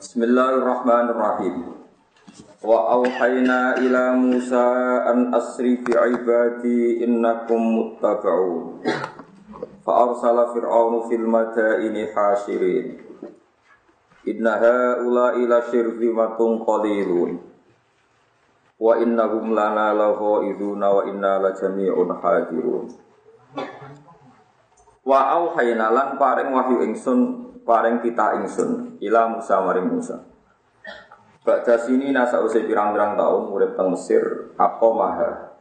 Bismillahirrahmanirrahim. Wa auhayna ila Musa an asri bi ibadi innakum muttaba'un. Fa arsala fir'aunu fil madaini hashirin. Inna haula ila shirzimatun qalilun. Wa innahum lana laghaizuna wa inna la jami'un hadirun. Wa auhayna lan paring wahyu ingsun paring kita ingsun ila Musa maring Musa. Bakda sini nasa usai pirang-pirang taun urip teng Mesir aqomaha.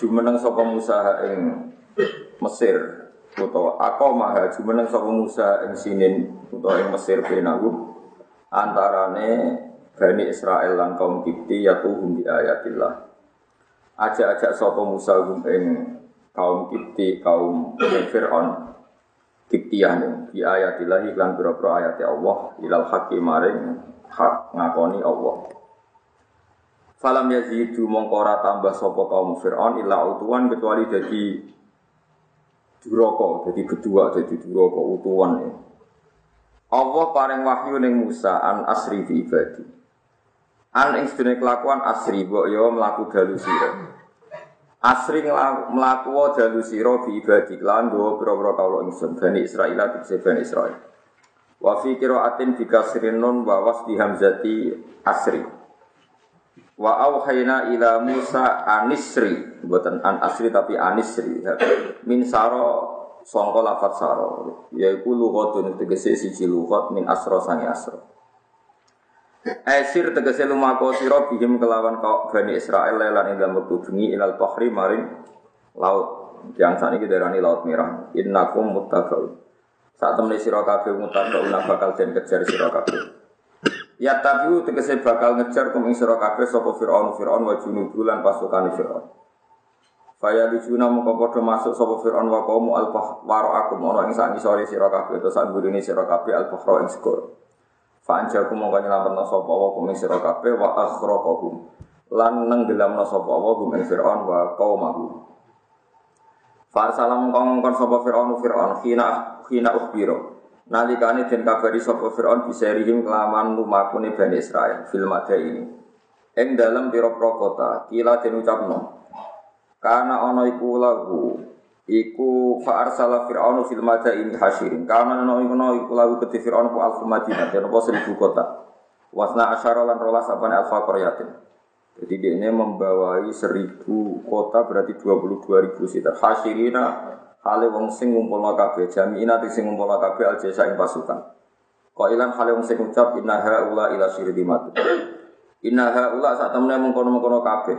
Jumeneng sapa Musa ing Mesir utawa aqomaha jumeneng sapa Musa ing sinin utawa ing Mesir benahum antarane Bani Israel lan kaum Kipti yatuhum bi ayatillah. Ajak-ajak sapa Musa ing kaum Kipti, kaum Fir'aun Kiptiyan bi ayatillah lan boro-boro ayat Allah ilal haqqi maring hak ngakoni Allah. Falam yazidu mongkora tambah sapa kaum Fir'aun illa utuan kecuali dadi duraka, dadi kedua, dadi duraka utuan. Allah paring wahyu ning Musa an asri fi ibadi. An ing sedene kelakuan asri mbok ya mlaku dalu sira. Asri mlaku dalu sira fi ibadi lan nggawa pira-pira kawula ingsun Bani Israil atase Bani Israil. Wa fi qira'atin bi kasrin nun wa wasdi hamzati asri. Wa auhayna ila Musa anisri, mboten an asri tapi anisri. Min saro songko lafat saro, yaitu luhotun tegese siji luhot min asro sangi asro. Esir tegese lumako siro bihim kelawan kau Bani Israel lelan indah mertudungi ilal bahri maring laut. Yang saat ini darani laut merah. Innakum muttaqaun. Saat temui siro kafe muttaqaun bakal dan kejar siro kafe. Ya tabiu tegese bakal ngejar kuming siro kafe sopo Fir'aun wa junudulan pasukan Fir'aun. Faya dijuna mengkopodo masuk sopo Fir'aun wa kaumu al-bahwara akum ono yang saat nisori sirakabe atau saat burini sirakabe al-bahwara yang segor fa'an jaku mongkanya lamperna sopo wakum yang sirakabe wa akhrokohum lan nenggelamna sopo wakum yang Fir'aun wa kaumahum fa'an salam mongkong sopo Fir'aun khina uhbiro nalikani dan kabari sopo Fir'aun biserihim kelaman lumakuni Bani Israel fil madaini yang dalam piro-pro kota kila dan ucapno karena ono iku lagu, iku fa'arsala Fir'aunu fil madaini hasyirin. Karena ono iku lagu keti Fir'aun ku alfu madinah, dan apa 1000 kota. Wasna asyara lan rolas apaan alfa qaryatin. Jadi dia ini membawai 1000 kota berarti 22.000 sitar. Hasyirina hale wong sing ngumpulna kabeh, jami'ina sing ngumpulna kabeh aljasa ing pasukan. Qailan hale wong sing ngucap inna haula ila syirdimat. Inna haula sak temene mengkono-mengkono kabeh.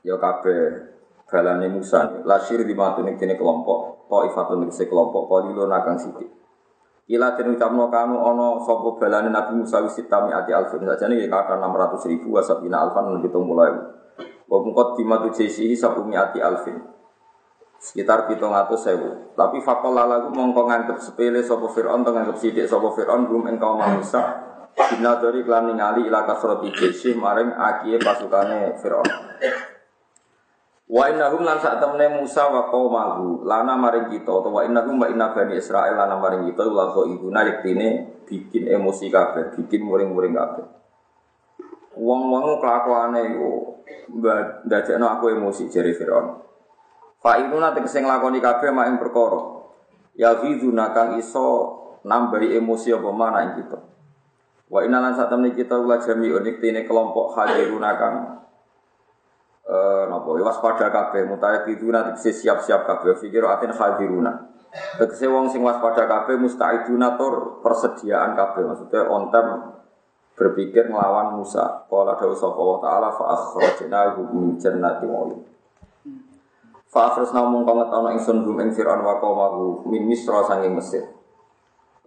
Ya kabeh balane Musa lasir di matune kene kelompok taifatun iki kelompok kalilo nakang sithik ila den ucapno kanu ana sapa balane Nabi Musa wis tami ati alfin sajane ya kathah 600.000 wasabina alfan 70.000 wa muqaddimatu jisi sabumi ati alfin sekitar 700.000 tapi faqala lagu mongko nganggep sepele sapa Fir'aun to nganggep sithik sapa Fir'aun gum engkau Musa dinadori lan ningali ila kasrati jisi maring akiye pasukane Fir'aun. Wa innahum lan sak temene Musa wa qaumahu lana maring kita utawa innahum wa inna Bani Israil lana maring kita la kok iguna yektine bikin emosi kabeh bikin muring-muring kabeh wong-wong kelakuane iku ndadekno aku emosi jere Fir'aun fa inuna tegese nglakoni kabeh mak ing perkara ya fiduna kang iso nambahi emosi apa manah ing kita wa inna lan sak temene kita la jami'un yektine kelompok hadiruna kang waspada kabeh muta'iduna tegese siap-siap kabeh fikir atin hadiruna tegese wong sing waspada kabeh musta'iduna tur persediaan kabeh maksudnya on time berpikir nglawan Musa qala dawu sapa wa ta'ala fa akhrajnahu min jannati wa fa akhrajna mung kanget ana ingsun gum ing Fir'aun wa qaumahu min Misra sanging Mesir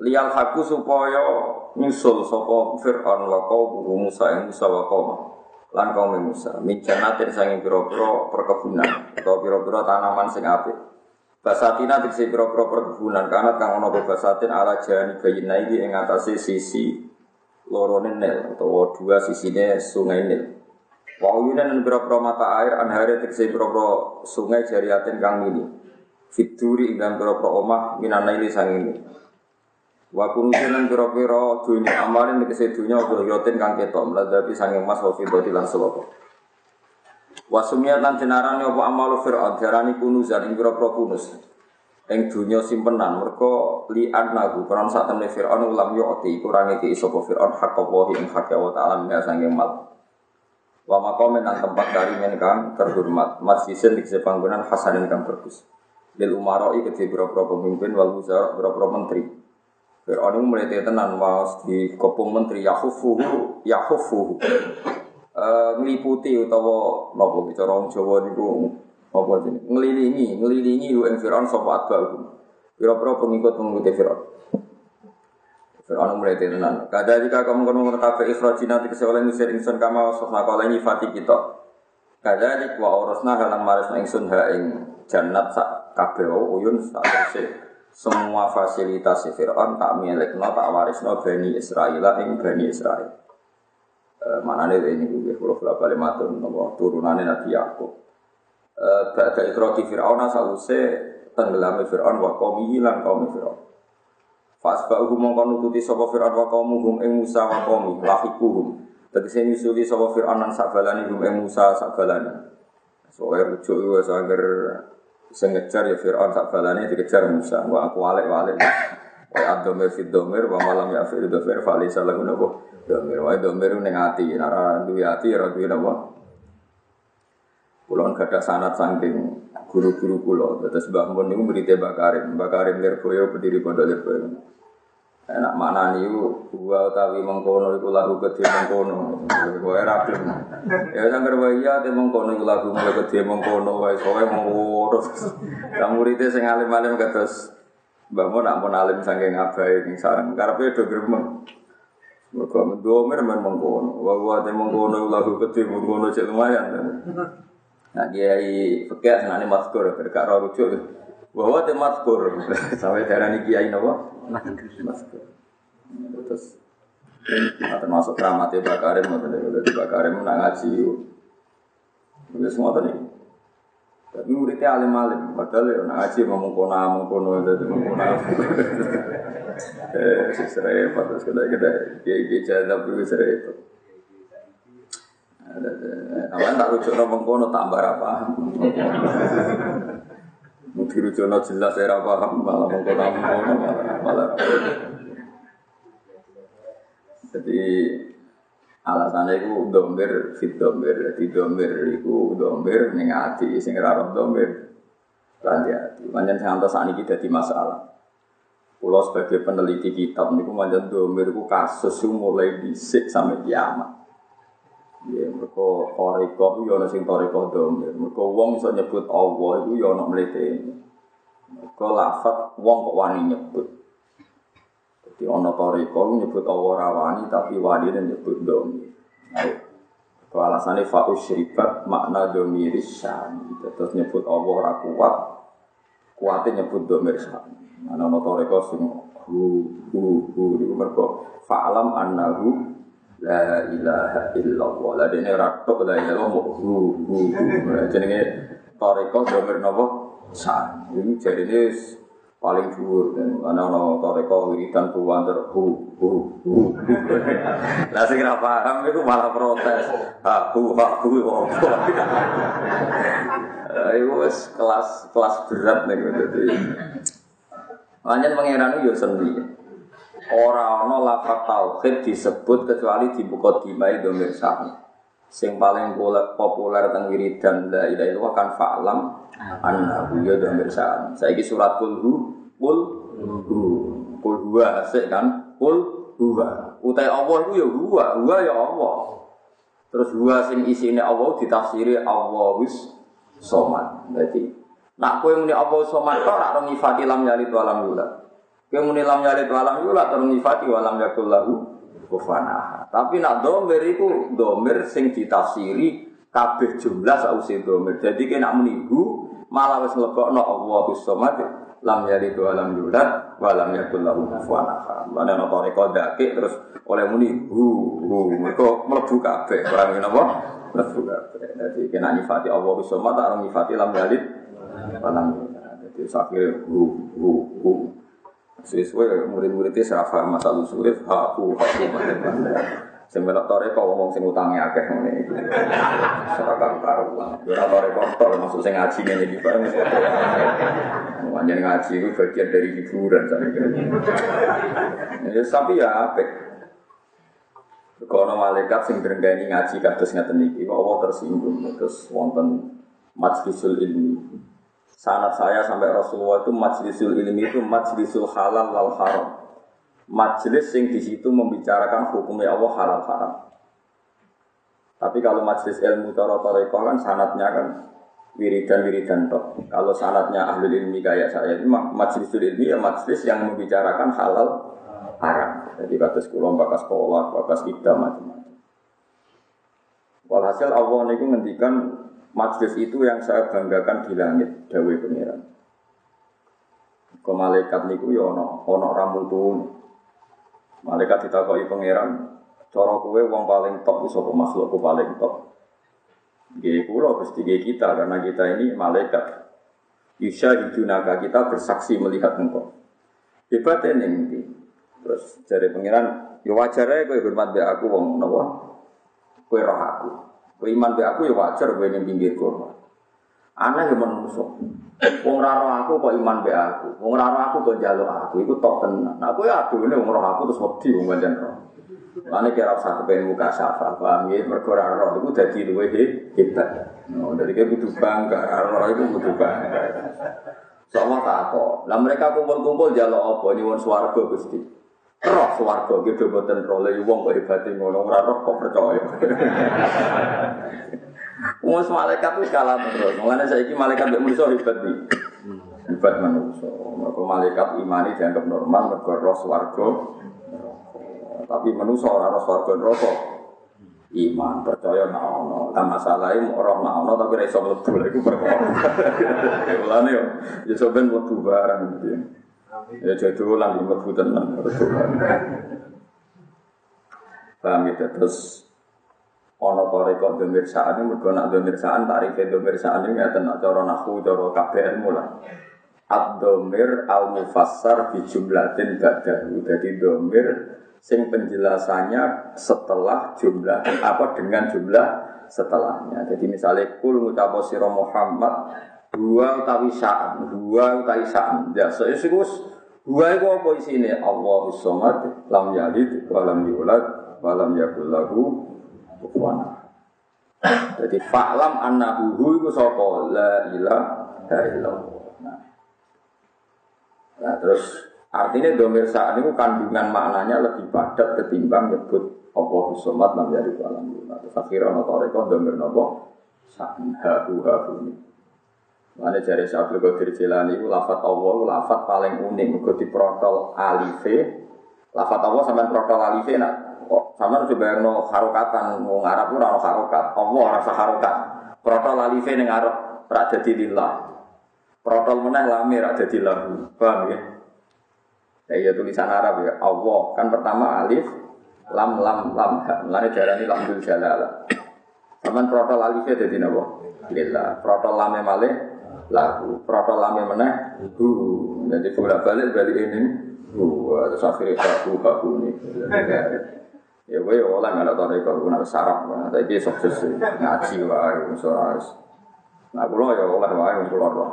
liyal haku supaya nyusul sapa Fir'aun wa qaumahu Musa ing Musa wa qaumahu lan kaum Musa mincanatir sanging pira-pira perkebunan utawa pira-pira tanaman sing apik basatina tegese pira-pira perkebunan kanat kang ana basatin ala jani bayina iki ing atase sisi loro Nil utawa dua sisine sungai Nil wahyunan pira-pira mata air anhare tegese pira-pira sungai jariatin kang mini fituri ing pira-pira omah minanaili sanging Wakunusunan piro-piro dunia amarin dikesedunya obyokyotin kang ketom ladabi sanging mas wafidah dilan seloko. Wasumnya tan jenarani opo amalu fir'aun jarani kunuzan ing piro-piro kunus ing dunia simpenan mergo li'an nagu peran saat temne fir'aun ulam yu'ti kurangi ki isopo fir'aun haqawahi ing haqawa ta'ala minna sanging mal wa maqamin an tempat karimin kang terhormat masjisin dikese panggonan hasanin kang bagus lil umaroi kedhe pira-pira pemimpin wal wuzara pira-pira menteri Fir'aun iku mlete tenan waos di kopong menteri yahufuhu ngliputi utawa napa bicara wong Jawa niku apa jenenge nglilingi ing Fir'aun sapa adab pira-pira pengikut-pengikut Fir'aun Fir'aun mlete tenan kadhalika kanggo kabeh ikhrajina dikese oleh Mesir ingsun kama wasna kala nyifati kita kadhalik wa urusna halang marisna ingsun ha ing jannat sak kabeh uyun sak resik semua fasilitas Fir'aun tak milikno tak warisno Bani Israil ing Bani Israil. Manane ini kuwi huruf labale matur napa turunane Nabi Yakub. Badha ikroti Fir'aun sause tenggelame Fir'aun wa qaumi lan qaumi Fir'aun. Fasba'u hum kono tuti sapa Fir'aun wa qaumuhum ing Musa wa qaumi lahiquhum. Tegese nyusuli sapa Fir'aun lan sabalane hum ing Musa sabalane. Soale rujuk wis angger sengejar ya Fir'aun sakbalane dikejar Musa wa aku walek-walek wa adome fidomir wa malam ya fi dofir fa laisa lahu nabu domir wa domir ning ati ora duwe ati ora duwe napa kula gadah sanad saking guru-guru kula dados Mbah Mun niku mrite Mbah Karim Lirboyo pendiri Pondok Lirboyo enak maknane iku gua utawi mengkono iku lagu gedhe mengkono kowe ra gelem ya sangger wae ya te mengkono iku lagu gedhe mengkono wae kowe ngono ta muridé sing alim-alim kados Mbah Mun ampun alim saking abahe ning sareng karepe do gremeng mergo mendomer men mengkono wae te mengkono lagu gedhe mengkono cek lumayan nah kiai pekek senane maskur berkak ro rujuk bahwa te maskur sampai darani kiai napa maskur terus termasuk kramate Mbah Karim nak ngaji wis ngoten iki tapi muridé alim-alim padahal nak ngaji mongkona sesare padahal kena iki jalan perlu sesare awan tak rujuk mongkona tambah apa mungkin rujono jelas era paham malah mengkono malah. Jadi alasannya itu domir fit domir, jadi domir itu domir ning ati sing ora ora domir lan ati. Pancen santos saniki dadi masalah. Kula sebagai peneliti kitab niku pancen domir ku kasus mulai dhisik sampai kiamat. Ya mergo toreko yo ana sing toreko domir. Mergo wong iso nyebut Allah iku yo ana mletene. Mergo lafat wong kok wani nyebut. Dadi ana toreko nyebut Allah ora wani tapi wani nyebut domir. Mergo alasane fa usyribat makna domir isan. Terus nyebut Allah ora kuat. Kuate nyebut domir isan. Ana toreko sing hu iku mergo fa'alam annahu la ilaha illallah la dene ratok la ilaha illallah jenenge toreko domir napa san iki jarine paling dhuwur ana toreko wiridan kuwanter hu la sing ora paham iku malah protes aku opo ayo wis kelas berat nek dadi anjen pangeran yo sendiri ora ana lafaz tauhid disebut kecuali di mukadimah domir sahih. Sing paling populer teng wiridan la ilaha illallah kan fa'lam annahu ya domir sahih. Saiki surat kul huwa sik kan kul huwa. Utai Allah ku ya huwa ya Allah. Terus huwa sing isine Allah ditafsiri Allahus Somad. Dadi nek kowe muni Allah Somad tok ora ngifati lam yalid wa lam yulad. Kemune lam yalid walam yulad terung nyifati walam yakul lahu kufuwan ahad. Tapi nak domir iku domir sing ditafsiri kabeh jumlah sausé domir. Jadi kena muni hu malah wis nglebokno Allahus Samad lam yalid walam yulad walam yakul lahu kufuwan ahad. Ana ana toreko dakik terus oleh muni hu mergo mlebu kabeh ora ngene apa mlebu kabeh. Jadi kena nyifati Allahus Samad terung nyifati lam yalid walam yulad. Jadi sakire hu Suwe-suwe murid-muridnya serafah masalah suwe, aku Sembelah toreko ngomong sing utange akeh ngene iki. Seragam karo uang. Ora toreko kotor maksud sing ngaji ngene iki bareng. Wajan ngaji itu bagian dari hiburan sampeyan. Ya sampe ya apik. Kono malaikat sing ngrengani ngaji kados ngeten iki kok Allah tersinggung terus wonten majlisul ilmi. Sanad saya sampai Rasulullah itu majlisul ilmi itu majlisul halal wal haram. Majlis yang di situ membicarakan hukumnya Allah halal-haram. Tapi kalau majlis ilmu taro-tarekoh kan sanatnya kan wiridan-wiridan tok. Kalau sanatnya ahlul ilmi kayak saya ini majlisul ilmi ya majlis yang membicarakan halal haram. Jadi batas kulon, batas kolak, batas idam macam-macam. Walhasil Allah niku ngendikan majlis itu yang saya banggakan di langit dawuh pangeran. Kok malaikat niku ya ana ramutune. Malaikat ditakoki pangeran, cara kowe wong paling top iso apa makhlukku paling top. Nggih kula Gusti kita karena kita ini malaikat. Yusyahidunaka kita bersaksi melihat engkau. Hebat ning iki. Terus jare pangeran, ya wajar ae kowe hormat mbek aku wong menapa? Kowe roh aku. Kowe iman mbek aku ya wajar kowe ning pinggirku. Ana ya manungsa. Wong ra roh aku kok iman mbek aku. Wong ra roh aku kok njaluk aku iku tok tenan. Nah kowe adone wong roh aku terus wedi wong pancen roh. Lan iki ra usah kepen muka syafa, paham nggih mergo ra roh iku dadi luwih hebat. Nah dari iki kudu bangga, roh iku kudu bangga. Sama takok. Lah mereka kumpul-kumpul njaluk apa nyuwun swarga Gusti. Roh swarga iki do boten roh le wong kok hebate ngono ora roh kok percaya. Umus malaikat itu kalah terus. Mulanya saya ini malaikat yang manusia hebat nih. Hebat manusia. Mereka malaikat imani dianggap normal. Mereka roh swarga. Tapi manusia orang roh swarga rokok. Iman percaya naono. Tanpa salahnya roh naono tapi rasa melebu lagi. Mulanya ya. Ya sebenarnya melebu barang. Ya jadi ulang melebu tenang. Paham gitu terus. Ono toreko pemirsaan ini mergo nak pemirsaan tarife pemirsaan ini ngeten cara nahwu cara KBR mula. Ad-dhamir al-mufassar bi jumlatin ba'dahu. Jadi dhamir sing penjelasannya setelah jumlah apa dengan jumlah setelahnya. Jadi misalnya kul ngucapo sira Muhammad dua utawi sa'an, dua utawi sa'an. Ya sesuk dua iku apa isine? Allahus Samad lam yalid wa lam yulad wa lam yakul lahu Wana. Jadi fa'lam annahu huwa sapa la ilaha illallah. Nah, terus artinya dhamir sa'an itu kandungan maknanya lebih padat ketimbang nyebut Allahu Samad lam yalid wa lam yulad. Akhire ana tareka dhamir napa? Sa'an habu. Mane jare Syekh Qadir Jilani iku lafaz Allah iku lafaz paling unik mergo diprotol alife. Lafaz Allah sampean protol alife nak sama coba no harokatan wong Arab ora ono harokat. Allah rasa harokat. Protol alife ning Arab ra dadi lillah. Protol meneh lame ra dadi lahu. Paham ya? Ya tulisan Arab ya Allah kan pertama alif lam lam lam. Mulane diarani lamdul jalalah. Saman protol alife dadi napa? Lillah. Protol lame malih lahu. Protol lame meneh hu. Dadi bolak-balik ini hu. Terus akhire hu hu ni. Ya wae ora ana tareka guna sarap ana iki sukses ngaji wae iso ras. Nah kula ya ora wae kula ora.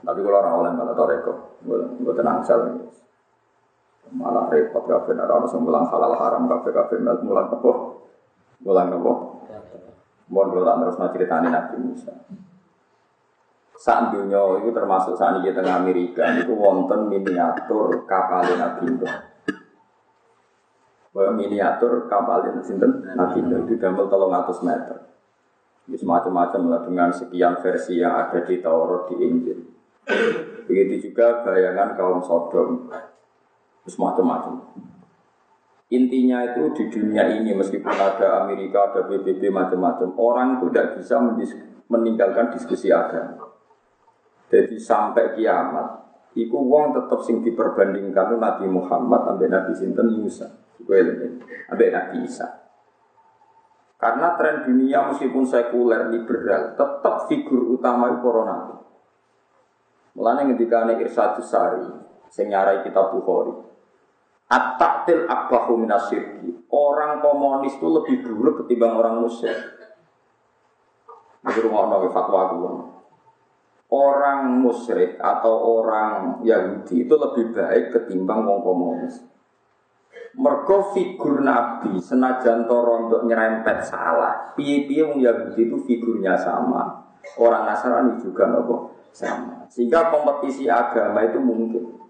Tapi kula ora oleh ana tareka. Mboten angsal. Malah repot kabeh nek ana sing mulang halal haram kabeh mulang apa? Mulang apa? Mun kula terus nyeritani Nabi Musa. Sak donya iku termasuk saniki teng Amerika niku wonten miniatur kapal Nabi Musa. Miniatur kapal yang sinten Nabi Nuh itu gambar 300 meter. Itu macam-macam lah dengan sekian versi yang ada di Taurat, di Injil. Begitu juga bayangan kaum Sodom. Itu macam-macam. Intinya itu di dunia ini meskipun ada Amerika, ada PBB macam-macam, orang itu tidak bisa meninggalkan diskusi agama. Jadi sampai kiamat, itu wong tetap sing diperbandingkan Nabi Muhammad sampai Nabi sinten Musa. Sampai Nabi Isa. Karena tren dunia meskipun sekuler, liberal, tetap figur utama itu para nabi. Mulanya ketika Irsyadus Sari sing nyarai kitab Bukhari. At-ta'til akbahu minas syirki. Orang komunis itu lebih buruk ketimbang orang musyrik. Aku ngono fatwa kula. Orang musyrik atau orang Yahudi itu lebih baik ketimbang wong komunis. Mergo figur Nabi senajan toro untuk nyerempet salah. Piye-piye wong Yahudi itu figurnya sama. Orang Nasrani juga nopo sama. Sehingga kompetisi agama itu mungkin.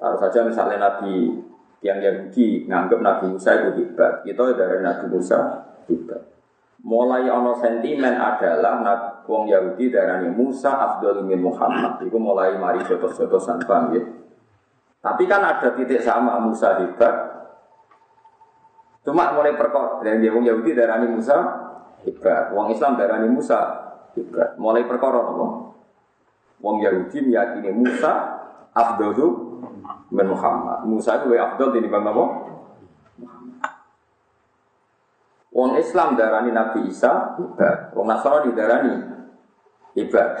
Kalau saja misalnya Nabi yang Yahudi nganggep Nabi Musa itu hebat. Kita dari Nabi Musa hebat. Mulai ono sentimen adalah wong Yahudi darani Musa afdal min Muhammad. Iku mulai mari jotos-jotosan paham ya. Tapi kan ada titik sama, Musa hebat. Cuma mulai perkara dari wong Yahudi darani Musa hebat. Wong Islam darani Musa hebat. Mulai perkara apa? Wong Yahudi meyakini Musa afdal min Muhammad. Musa itu lebih afdal dibanding apa? Wong Islam darani Nabi Isa hebat. Wong Nasrani darani hebat.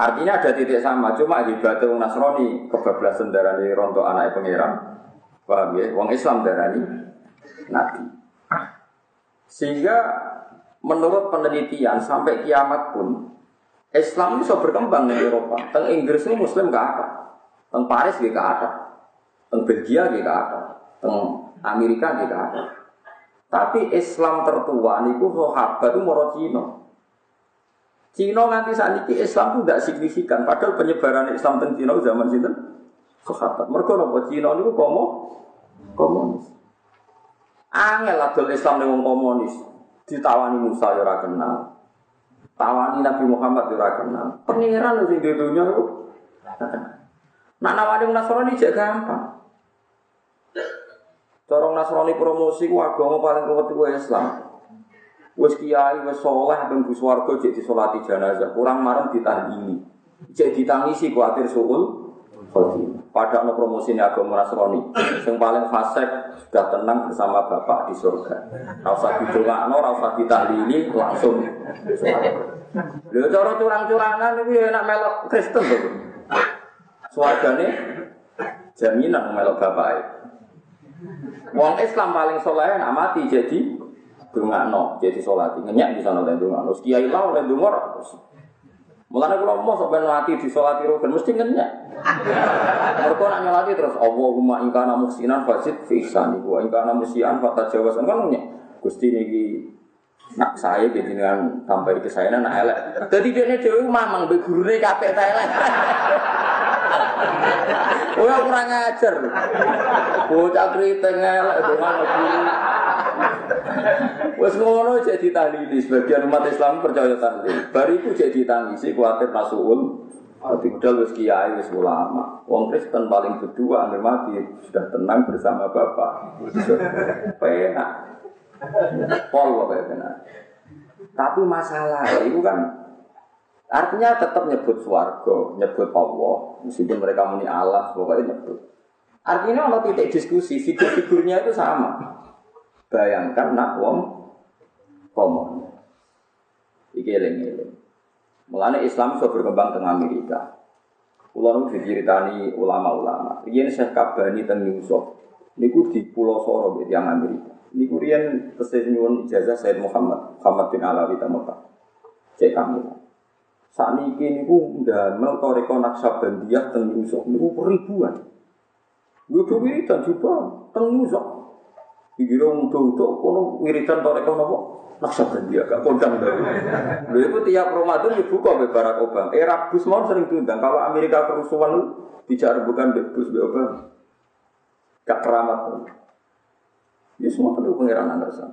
Artinya ada titik sama, cuma hebatnya wong Nasrani kebablasan darani rontok anak pengiran. Paham ya? Wong Islam darani Nabi. Sehingga menurut penelitian sampai kiamat pun Islam bisa berkembang di Eropa. Teng Inggris itu Muslim gak ada, teng Paris gak ada, teng Belgia gak ada, teng Amerika gak ada. Tapi Islam tertua niku sahabat itu moro Cina. Cina nganti saat ini Islam itu tidak signifikan. Padahal penyebaran Islam teng Cina zaman sinten sahabat. Mergo napa Cina niku komunis. Angel adol Islam ning wong komunis. Ditawani Musa yo ora kenal. Tawani Nabi Muhammad yo ora kenal. Pangeran sing di dunya niku. Nak nawani Nasrani jek gampang. Dorong Nasrani promosi ku agama paling kuwat iku Islam. Wis kiai wis saleh ben bu swarga jek disolati jenazah, kurang marem ditandingi. Jek ditangisi kuatir suul khotimah. Padahal promosine agama Nasrani, sing paling fasik sudah tenang bersama Bapak di surga. Ora usah didongakno, ora usah ditandingi, langsung. Lha cara curang-curangan iku enak melok Kristen to. Swargane jaminan melok bapake. Wong Islam paling saleh nak mati jadi dongakno, jadi salat ngenyak bisa nonton dongakno. Kiai law nek ndonga. Mulane kula mosok ben mati disolati rogen mesti ngenyak. Mergo nek nyolati terus Allahumma in kana muhsinan fazid fi ihsani wa in kana musian fatajawaz kan ngenyak. Gusti niki nak sae jenengan tambah kesaenan nak elek. Dadi dhekne dhewe mamang be gurune kapek ta elek. Ora kurang ajar. Bocah kriting elek dongakno. Wes ngono jadi tahlil, sebagian umat Islam percaya tahlil. Bariku jadi tangisi kuatir rasul, padahal wes kiai wes ulama. Wong Kristen paling kedua angger mati sudah tenang bersama Bapak. Penak. Pol wae penak. Tapi masalah itu kan artinya tetap nyebut swarga, nyebut Allah, meskipun mereka muni Allah, pokoknya nyebut. Artinya ono titik diskusi, figur-figurnya itu sama. Bayangkan nak wong komunis. Iki eling-eling. Mulane Islam iso berkembang teng Amerika. Kula nu diceritani ulama-ulama. Riyen Syekh Kabani teng Yusuf niku di Pulau Soro teng Amerika. Niku riyen tesih nyuwun ijazah Sayyid Muhammad bin Alawi ta Mekah. Cek kami. Sakniki niku ndamel toriko Naksabandiyah teng Yusuf niku ribuan. Niku wiritan juga teng Yusuf. Digirung utuh-utuh, kalau wiridan toreko nopo, Naksabandiyah gak kondang dulu. Lalu tiap Ramadan dibuka oleh Barack Obama. Rabbus mau sering diundang. Kalau Amerika kerusuhan lu, tidak rebukan Rabbus oleh Obama. Gak keramat. Ini semua perlu pengeran Anderson.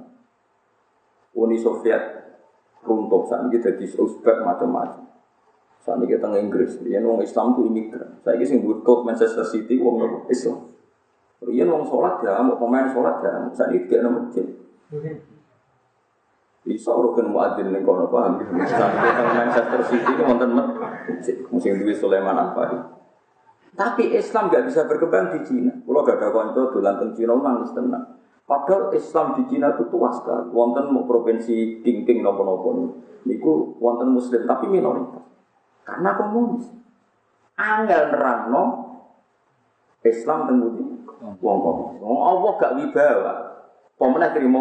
Uni Soviet runtuh, saat ini jadi Uzbek macam-macam. Saat ini kita Inggris, dia orang Islam itu imigran. Saya ini butuh Manchester City, orang Islam. Rian wong sholat jamu, pemain sholat jamu. Saat itu dia nama masjid. Bisa urusan muadzin yang kau paham. Saat itu Manchester City itu nonton masjid. Musim duit Sulaiman Al-Fahri. Tapi Islam tidak bisa berkembang di Cina. Kalau gak ada konco dolan teng Cina nangis tenang. Padahal Islam di Cina itu tuas kan. Wonten provinsi Dingting nopo-nopo. Niku wonten Muslim tapi minoritas. Karena komunis. Angel nerangno Islam tembudi wong-wong. Wong Allah gak wibawa. Pemenang terima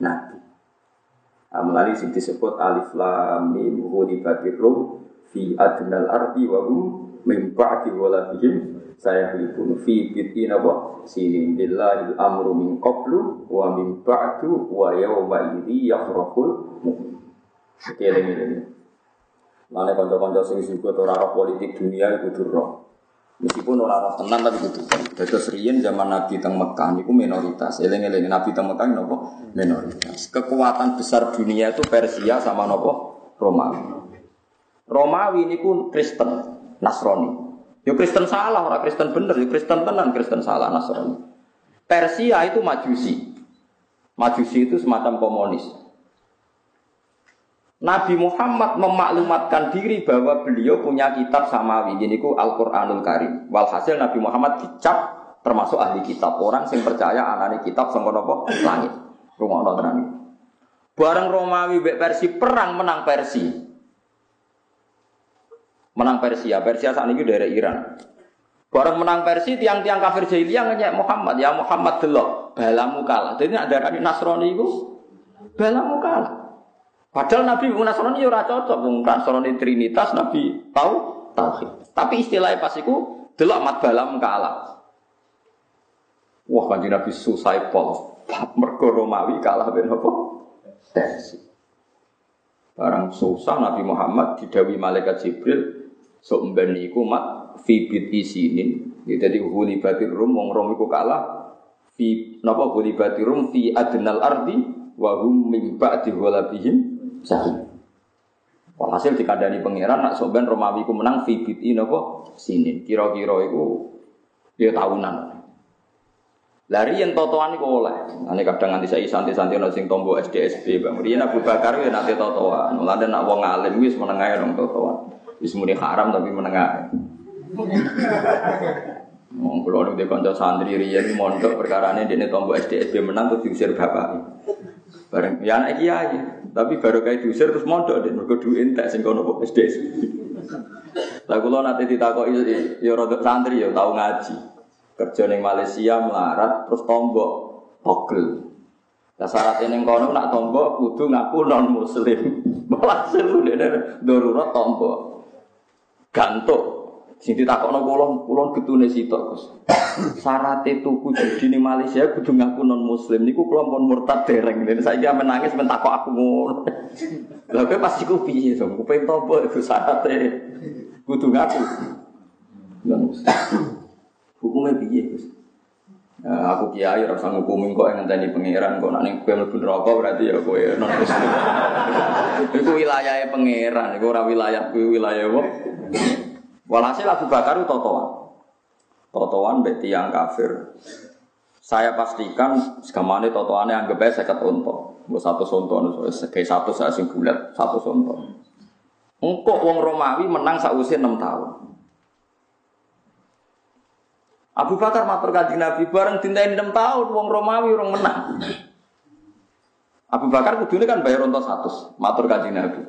nabi. Amali sing disebut alif lam mim hudibatir rum fi adnal ardi wa hum min ba'di walafihim sayahlikun fi bitina wa sinin billahil amru min qablu wa min ba'du wa yawma idzi yafrahul mu'min. Sekiranya mana kanca-kanca sing sibuk ora roh politik dunia kudu roh. Meskipun ora roh tenan tapi kudu. Dados riyen zaman Nabi teng Mekah niku minoritas. Eling-eling Nabi teng Mekah napa? Minoritas. Kekuatan besar dunia itu Persia sama napa? Romawi. Romawi niku Kristen, Nasrani. Yo Kristen salah, ora Kristen bener, yo Kristen tenan, Kristen salah, Nasrani. Persia itu Majusi. Majusi itu semacam komunis. Nabi Muhammad memaklumatkan diri bahwa beliau punya kitab samawi, yaitu Al-Quranul Karim. Walhasil Nabi Muhammad dicap termasuk ahli kitab, orang yang percaya anane kitab sangkono langit. Rungokno tenan. Bareng Romawi mbek Persia perang menang Persia. Menang Persia, Persia sakniki daerah Iran. Bareng menang Persia tiang-tiang kafir jahiliyah nyek Muhammad, ya Muhammad delok balamu kalah. Dene ndarani Nasrani iku balamu kalah. Padahal Nabi Nasrani ora cocok, Nasrani Trinitas Nabi tau tauhid. Tapi istilahnya pas iku delok mat balam kalah. Wah Kanjeng Nabi susah pol. Mergo Romawi kalah ben apa? Persia. Barang susah Nabi Muhammad didhawuhi malaikat Jibril sok mben iku mat fi bid isinin. Dadi hulibatir rum wong Rom iku kalah. Fi napa hulibatir rum fi adnal ardi wa hum min ba'di ghalabihim sahih. Walhasil dikandani pangeran nak sok ben Romawi ku menang fibiti napa sini. Kira-kira iku ya taunan. Lah riyen totoan iku oleh. Ane kadang nganti saiki santai-santai ana sing tombo SDSB Bang. Riyen Abu Bakar ya nate totoan. Lan nek wong alim wis meneng ae nang totoan. Wis muni haram tapi meneng ae. Wong kula nek kanca santri riyen mondok perkarane ndekne tombo SDSB menang terus diusir bapake. Bareng ya anak kiai, tapi baru kayak diusir terus mondok dan mereka duit tak singkono kok SDS. Lagu lo nanti ditakoi yo rodok santri yo tahu ngaji kerja neng Malaysia melarat terus tombok togel. Syarat neng kono nak tombok kudu ngaku non muslim. Malah seru deh darurat tombok gantuk. Sing ditakono kulon getune sitok Gus. Syarate tuku judi ning Malaysia kudu ngaku non muslim niku kula pun murtad dereng. Lha saiki ame nangis men takok aku ngono. Lha kowe pas iku piye to? Kowe pentopo iku syarate kudu ngaku non muslim. Hukume piye Gus? Aku kiai ora usah ngukumi kok ngenteni pangeran kok nek ning kowe mlebu neraka berarti ya kowe non muslim. Iku wilayahe pangeran, iku ora wilayah kuwi wilayah wong. Walhasil Abu Bakar itu totoan mbek tiyang kafir. Saya pastikan segamane totoane anggap ae 50 unta. Mbok 100 unta segi 100 sak sing bulat, 100 unta. Engko wong Romawi menang sakwise 6 tahun. Abu Bakar matur Kanjeng Nabi bareng dinten 6 tahun wong Romawi urung menang. Abu Bakar kudune kan bayar unta 100, matur Kanjeng Nabi.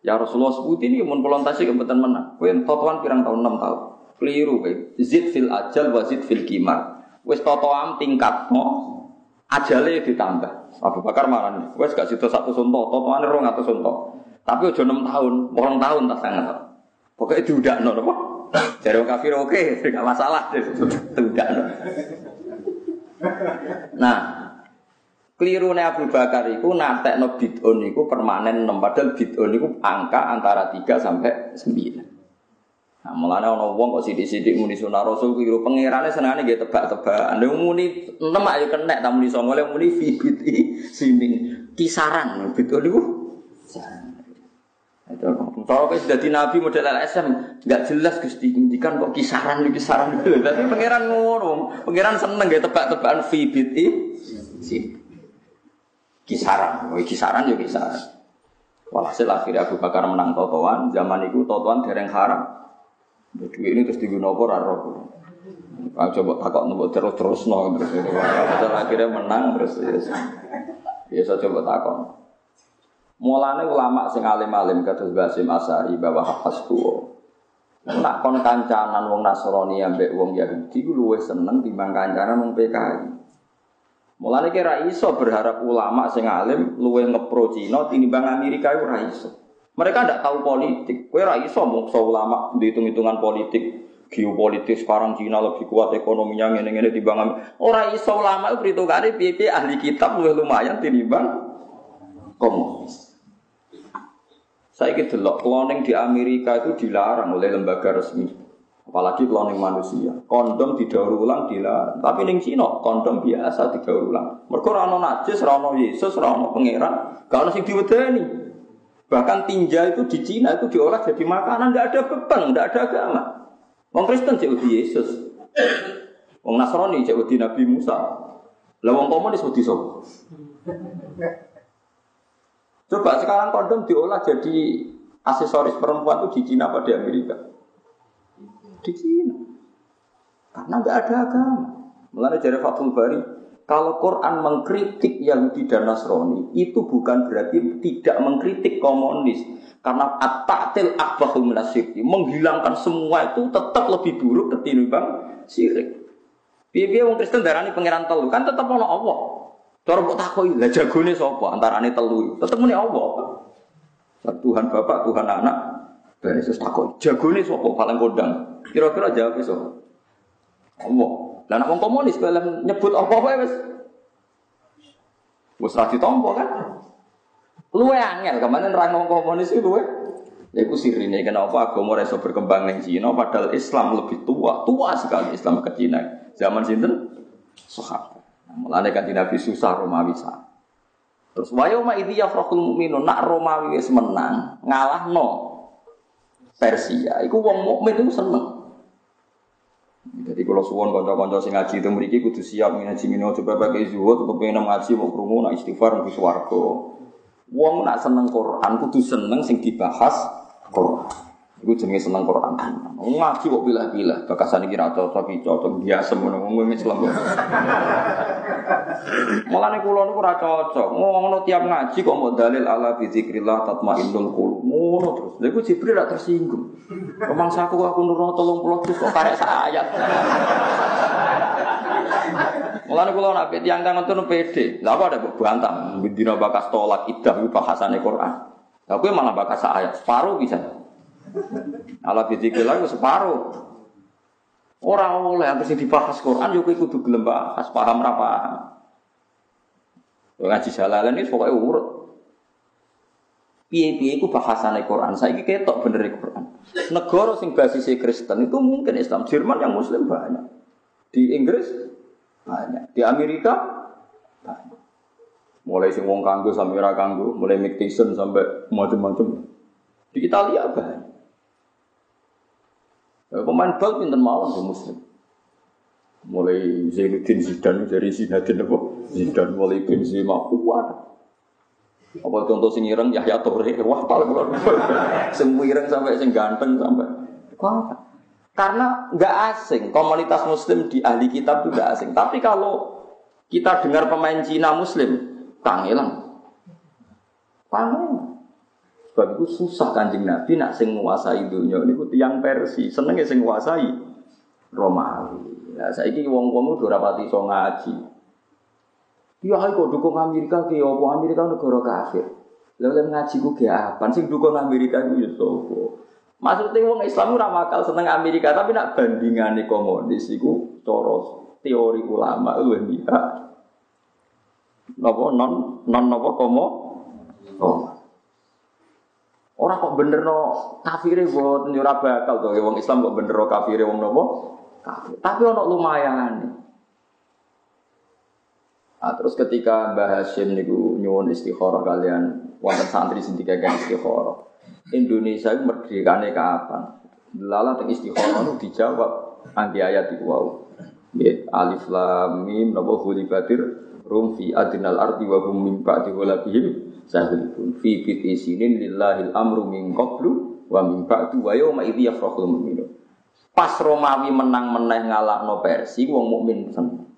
Ya Rasulullah sebut ini mun kula entasi kebetan menang. Kowe totoan pirang tahun 6 tahun. Keliru kowe. Zid fil ajal wa zid fil qimar. Wis totoan tingkatno ajale ditambah. Abu Bakar marani, wis gak sida 100 unta, totoane 200 unta. Tapi aja 6 tahun, 8 tahun tak sanget. Pokoke diundakno napa? Jare wong kafir oke, gak masalah diundakno. Nah, kelirune Abu Bakar iku natekno bid'un iku permanen 6 padahal bid'un iku angka antara 3 sampai 9. Nah, mulane ana wong kok sithik-sithik muni sunah Rasul keliru pangerane senengane nggih tebak-tebakan. Nek muni 6 ayo kenek ta muni 9 le muni bid'i sining kisaran bid'un iku. Itu kok wis dadi nabi model LSM enggak jelas Gusti ngendikan kok kisaran. Tapi pangeran ngono. Pangeran seneng nggih tebak-tebakan fi bid'i sih. Kisaran. Walhasil akhirnya Abu Bakar menang totoan. Zaman itu totoan dereng haram. Duit ini terus diguno apa ora roh. Coba takok nembok terus-terusno. Akhirnya menang terus. Biasa coba takok. Mulane ulama sing alim-alim kados Basim Asari bahwa hafastu Nak kon kancanan wong Nasrani ambek wong Yahudi ku luwih seneng timbang kancanan wong PKI. Mulane ki ra iso berharap ulama sing alim luwih ngepro Cina tinimbang Amerika ku ra iso. Mereka ndak tahu politik. Kowe ra iso muksa ulama dihitung-hitungan politik, geopolitik sekarang Cina lebih kuat ekonominya ngene-ngene timbang Amerika. Ora iso ulama ku pritungane piye-piye ahli kitab luwih lumayan tinimbang komunis. Saiki delok cloning di Amerika itu dilarang oleh lembaga resmi. Apalagi cloning manusia. Kondom didaur ulang dilarang. Tapi ning Cina kondom biasa didaur ulang. Mergo ora ono najis, ora ono Yesus, ora ono pangeran, gak ono sing diwedeni. Bahkan tinja itu di Cina itu diolah jadi makanan, enggak ada beban, enggak ada agama. Wong Kristen jek wedi Yesus. Wong Nasrani jek wedi Nabi Musa. Lah wong komunis wedi sapa? Coba sekarang kondom diolah jadi aksesoris perempuan itu di Cina apa di Amerika? Di Cina. Karena enggak ada agama. Mulanya dari Fathul Bari, kalau Quran mengkritik Yahudi dan Nasrani, itu bukan berarti tidak mengkritik komunis. Karena at-ta'til akbahu minasyirki, menghilangkan semua itu tetap lebih buruk ketimbang syirik. Biar-biar orang Kristen darah ini pengiran telu, kan tetap ada Allah. Cara mbok takoki, la jagone sapa antarane telu? Tetemune Allah. Tuhan Bapak, Tuhan Anak, ben Yesus takon, jagone sapa paling kondang? Kira-kira jawab sapa? Allah. Lah nek wong komunis kok nyebut apa-apa wis. Wis ra ditampa kan? Luwe angel, kemane nerang wong komunis iki luwe. Ya iku sirine kenapa agama ora iso berkembang ning Cina padahal Islam lebih tua, tua sekali Islam ke Cina. Zaman sinten? Sahabat. Mulane kan Nabi susah Romawi sa. Terus wae oma idhi yafrahul mukminun nak Romawi wis menang, ngalahno Persia. Iku wong mukmin iku seneng. Jadi kalau suwon kanca-kanca sing ngaji itu mriki kudu siap ngaji ngene aja bapak iki zuhud kepengin ngaji mok krungu nak istighfar mung swarga. Wong nak seneng Quran kudu seneng sing dibahas Quran. Iku jenenge seneng Quran. Ngaji kok pilah-pilah, bakasane iki ra cocok, iki cocok biasa ngono-ngono wis lembut. Mulane kula niku ra cocok. Ngono tiap ngaji kok mau dalil ala bi dzikrillah tatmainnul qulub. Ngono terus. Lha iku Jibril ra tersinggung. Pemangsaku aku nurono 30 juz kok karek sak ayat. Mulane kula nak tiyang tangan turu pede. Lha kok ada bantah bendina bakas tolak idah iku bahasane Quran. Lah kowe malah bakas sak ayat. Separuh pisan. Ala bidzikrillah wis separo. Ora oleh apa sing dibahas Quran yo kowe kudu gelem bahas paham ra paham. Ngaji jalalan iki pokoke urut. Piye-piye iku bahasane Quran. Saiki ketok bener Quran. Negara sing basise Kristen itu mungkin Islam. Jerman yang muslim banyak. Di Inggris banyak. Di Amerika banyak. Mulai sing wong kanggo sampe ora kanggo, mulai Mike Tyson sampai macam-macam. Di Italia banyak. Pemain bal pinter mawon wong muslim. Mulai Zinedine Zidane dari Zinedine apa? Zidane mulai Benzema kuat. Apa contoh sing ireng Yahya Toure, wah paling kuat. Sing ireng sampai sing ganteng sampai kuat. Karena enggak asing, komunitas muslim di ahli kitab itu enggak asing. Tapi kalau kita dengar pemain Cina muslim, kangelan. Kangelan. Sebab itu susah Kanjeng Nabi nak sing nguasai dunia niku tiyang Persia, senenge sing nguasai Romawi. Lah saiki wong-wong ora pati iso ngaji. Ya ae kok dukung Amerika ki apa Amerika negara kafir. Lah oleh ngaji ku ge apaan sing dukung Amerika ku ya sapa? Maksude wong Islam ora bakal seneng Amerika, tapi nak bandingane komunis iku cara teori ulama luwih mihak. Napa non napa komo? Oh. Orang kok bener no kafire buat nyurah bakal tuh, wong Islam kok bener no kafire wong nopo kafir. Tapi ono lumayan. Nah, terus ketika Mbah Hasyim niku nyuwun istikharah kalian, wonten santri sing dikekek istikharah. Indonesia iku merdekane kapan? Lala teng istikharah nu dijawab anti ayat iku wau. Nggih, alif lam mim nopo hulibatir rum fi adnal ardi wa hum min ba'di walabihim. Sahulun fi bitisinin lillahil amru min qablu wa min ba'du wa yawma idzi yafrahul mu'minun. Pas Romawi menang meneh ngalahno Persia wong mukmin seneng.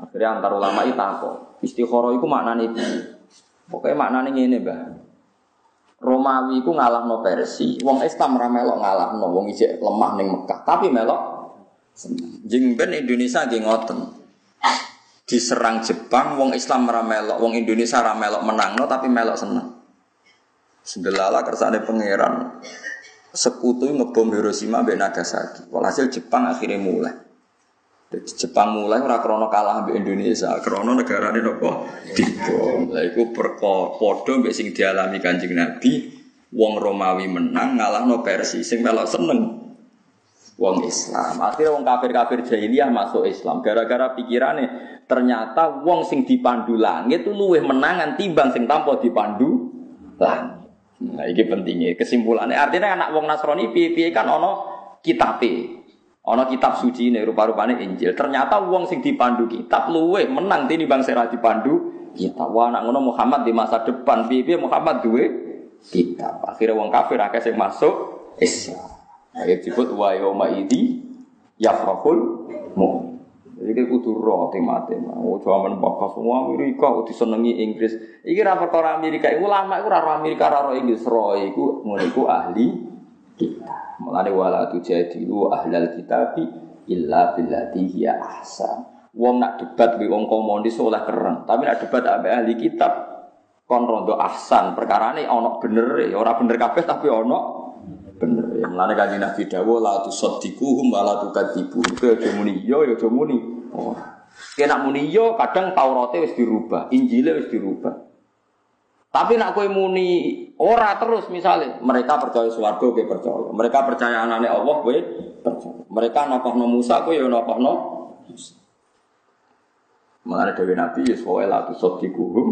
Akhirnya antar ulama iki takok, istikharah iku maknane piye? Pokoke maknane ngene, Mbah. Romawi ku ngalahno Persia, wong Islam ra melok ngalahno wong ijek lemah ning Mekah, tapi melok jengben Indonesia nggih ngoten. Diserang Jepang, wong Islam ra melok, wong Indonesia ra melok menangno tapi melok seneng. Sendelala kersane pangeran. Sekutu ngebom Hiroshima mbek Nagasaki. Walhasil Jepang akhirnya mulai. Jepang mulai ora krana kalah mbek Indonesia, krana negarane napa dibom. Lah iku perkara padha mbek sing dialami Kanjeng Nabi, wong Romawi menang ngalahno Persia, sing melok seneng wong Islam. Akhirnya wong kafir-kafir jahiliyah masuk Islam gara-gara pikirane ternyata wong sing dipandu langit itu luwih menangan timbang sing tanpa dipandu langit. Nah, ini pentingnya kesimpulannya. Artinya anak wong Nasrani piye-piye kan ana kitabe. Ana kitab suci ini rupa-rupane Injil. Ternyata wong sing dipandu kitab luwe menang tinimbang sing ora dipandu kitab. Wah, anak ngono Muhammad di masa depan piye-piye Muhammad duwe kitab. Akhire wong kafir akeh sing masuk Islam. Ayat disebut wa yauma idzi yafrahul mu'min. Iki kudu ro tema-tema. Oh, jaman bakas wong Amerika kok disenengi Inggris. Iki ra perkara Amerika, iku ulama iku ra ro Amerika ra ro Inggris ro iku ngono iku ahli kitab. Mulane wala tu jadilu ahlal kitabi illa billati hiya ahsan. Wong nak debat mbek wong komunis oleh keren, tapi nak debat ambek ahli kitab kon rondo ahsan. Perkarane ana bener ya, ora bener kabeh tapi ana bener. Mulane Kanjeng Nabi dawuh la tusaddiquhum wa la tukadzibu. Aja muni ya aja muni. Oh. Nek muni ya kadang Taurate wis dirubah, Injile wis dirubah. Tapi nek kowe muni ora terus misale, mereka percaya swarga kowe percaya. Mereka percaya anane Allah kowe percaya. Mereka nokohno Musa kowe ya nokohno Musa. Mulane dawuh Nabi ya la tusaddiquhum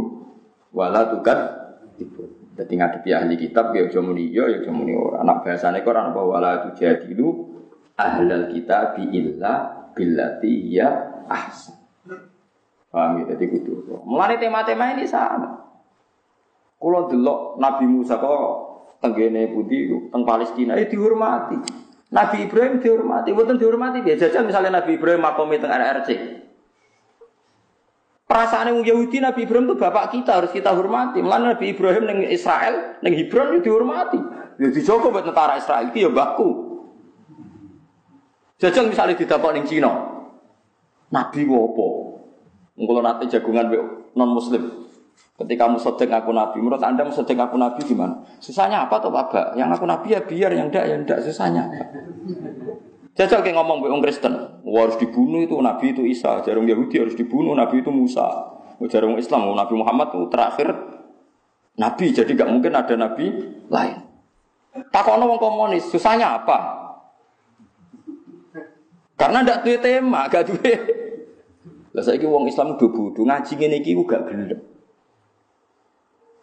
wa la tukadzibu. Jadi ngadepi ahli kitab, ya aja muni ya, ya aja muni ora. Anak bahasane kok ora bahwa la tujadilu ahlal kitab illa billati ya ahsan. Paham ya dadi kudu. Mulane tema-tema ini sama. Kula delok Nabi Musa kok tenggene pundi teng Palestina ya dihormati. Nabi Ibrahim dihormati, mboten dihormati biasa aja misalnya Nabi Ibrahim makome teng RRC. Perasaan yang Yahudi Nabi Ibrahim itu bapak kita harus kita hormati. Melainkan Nabi Ibrahim neng Israel neng Hebron itu dihormati. Ya dijogo buat tentara Israel itu ya baku. Jajang misalnya didapat neng Cina, Nabi wopo. Kalau nanti jagungan non Muslim, ketika musaddiq aku Nabi, menurut anda musaddiq aku Nabi gimana? Susahnya apa toh Pak? Yang aku Nabi ya biar, yang tidak susahnya. Jajal kayak ngomong orang Kristen, harus dibunuh itu Nabi itu Isa, jarang Yahudi harus dibunuh Nabi itu Musa, jarang Islam Nabi Muhammad itu terakhir Nabi, jadi nggak mungkin ada Nabi lain. Takono wong komunis, susahnya apa? Karena ndak duwe tema, gak duwe. Lah saiki wong Islam do bodho ngaji ngene iki gak gelem.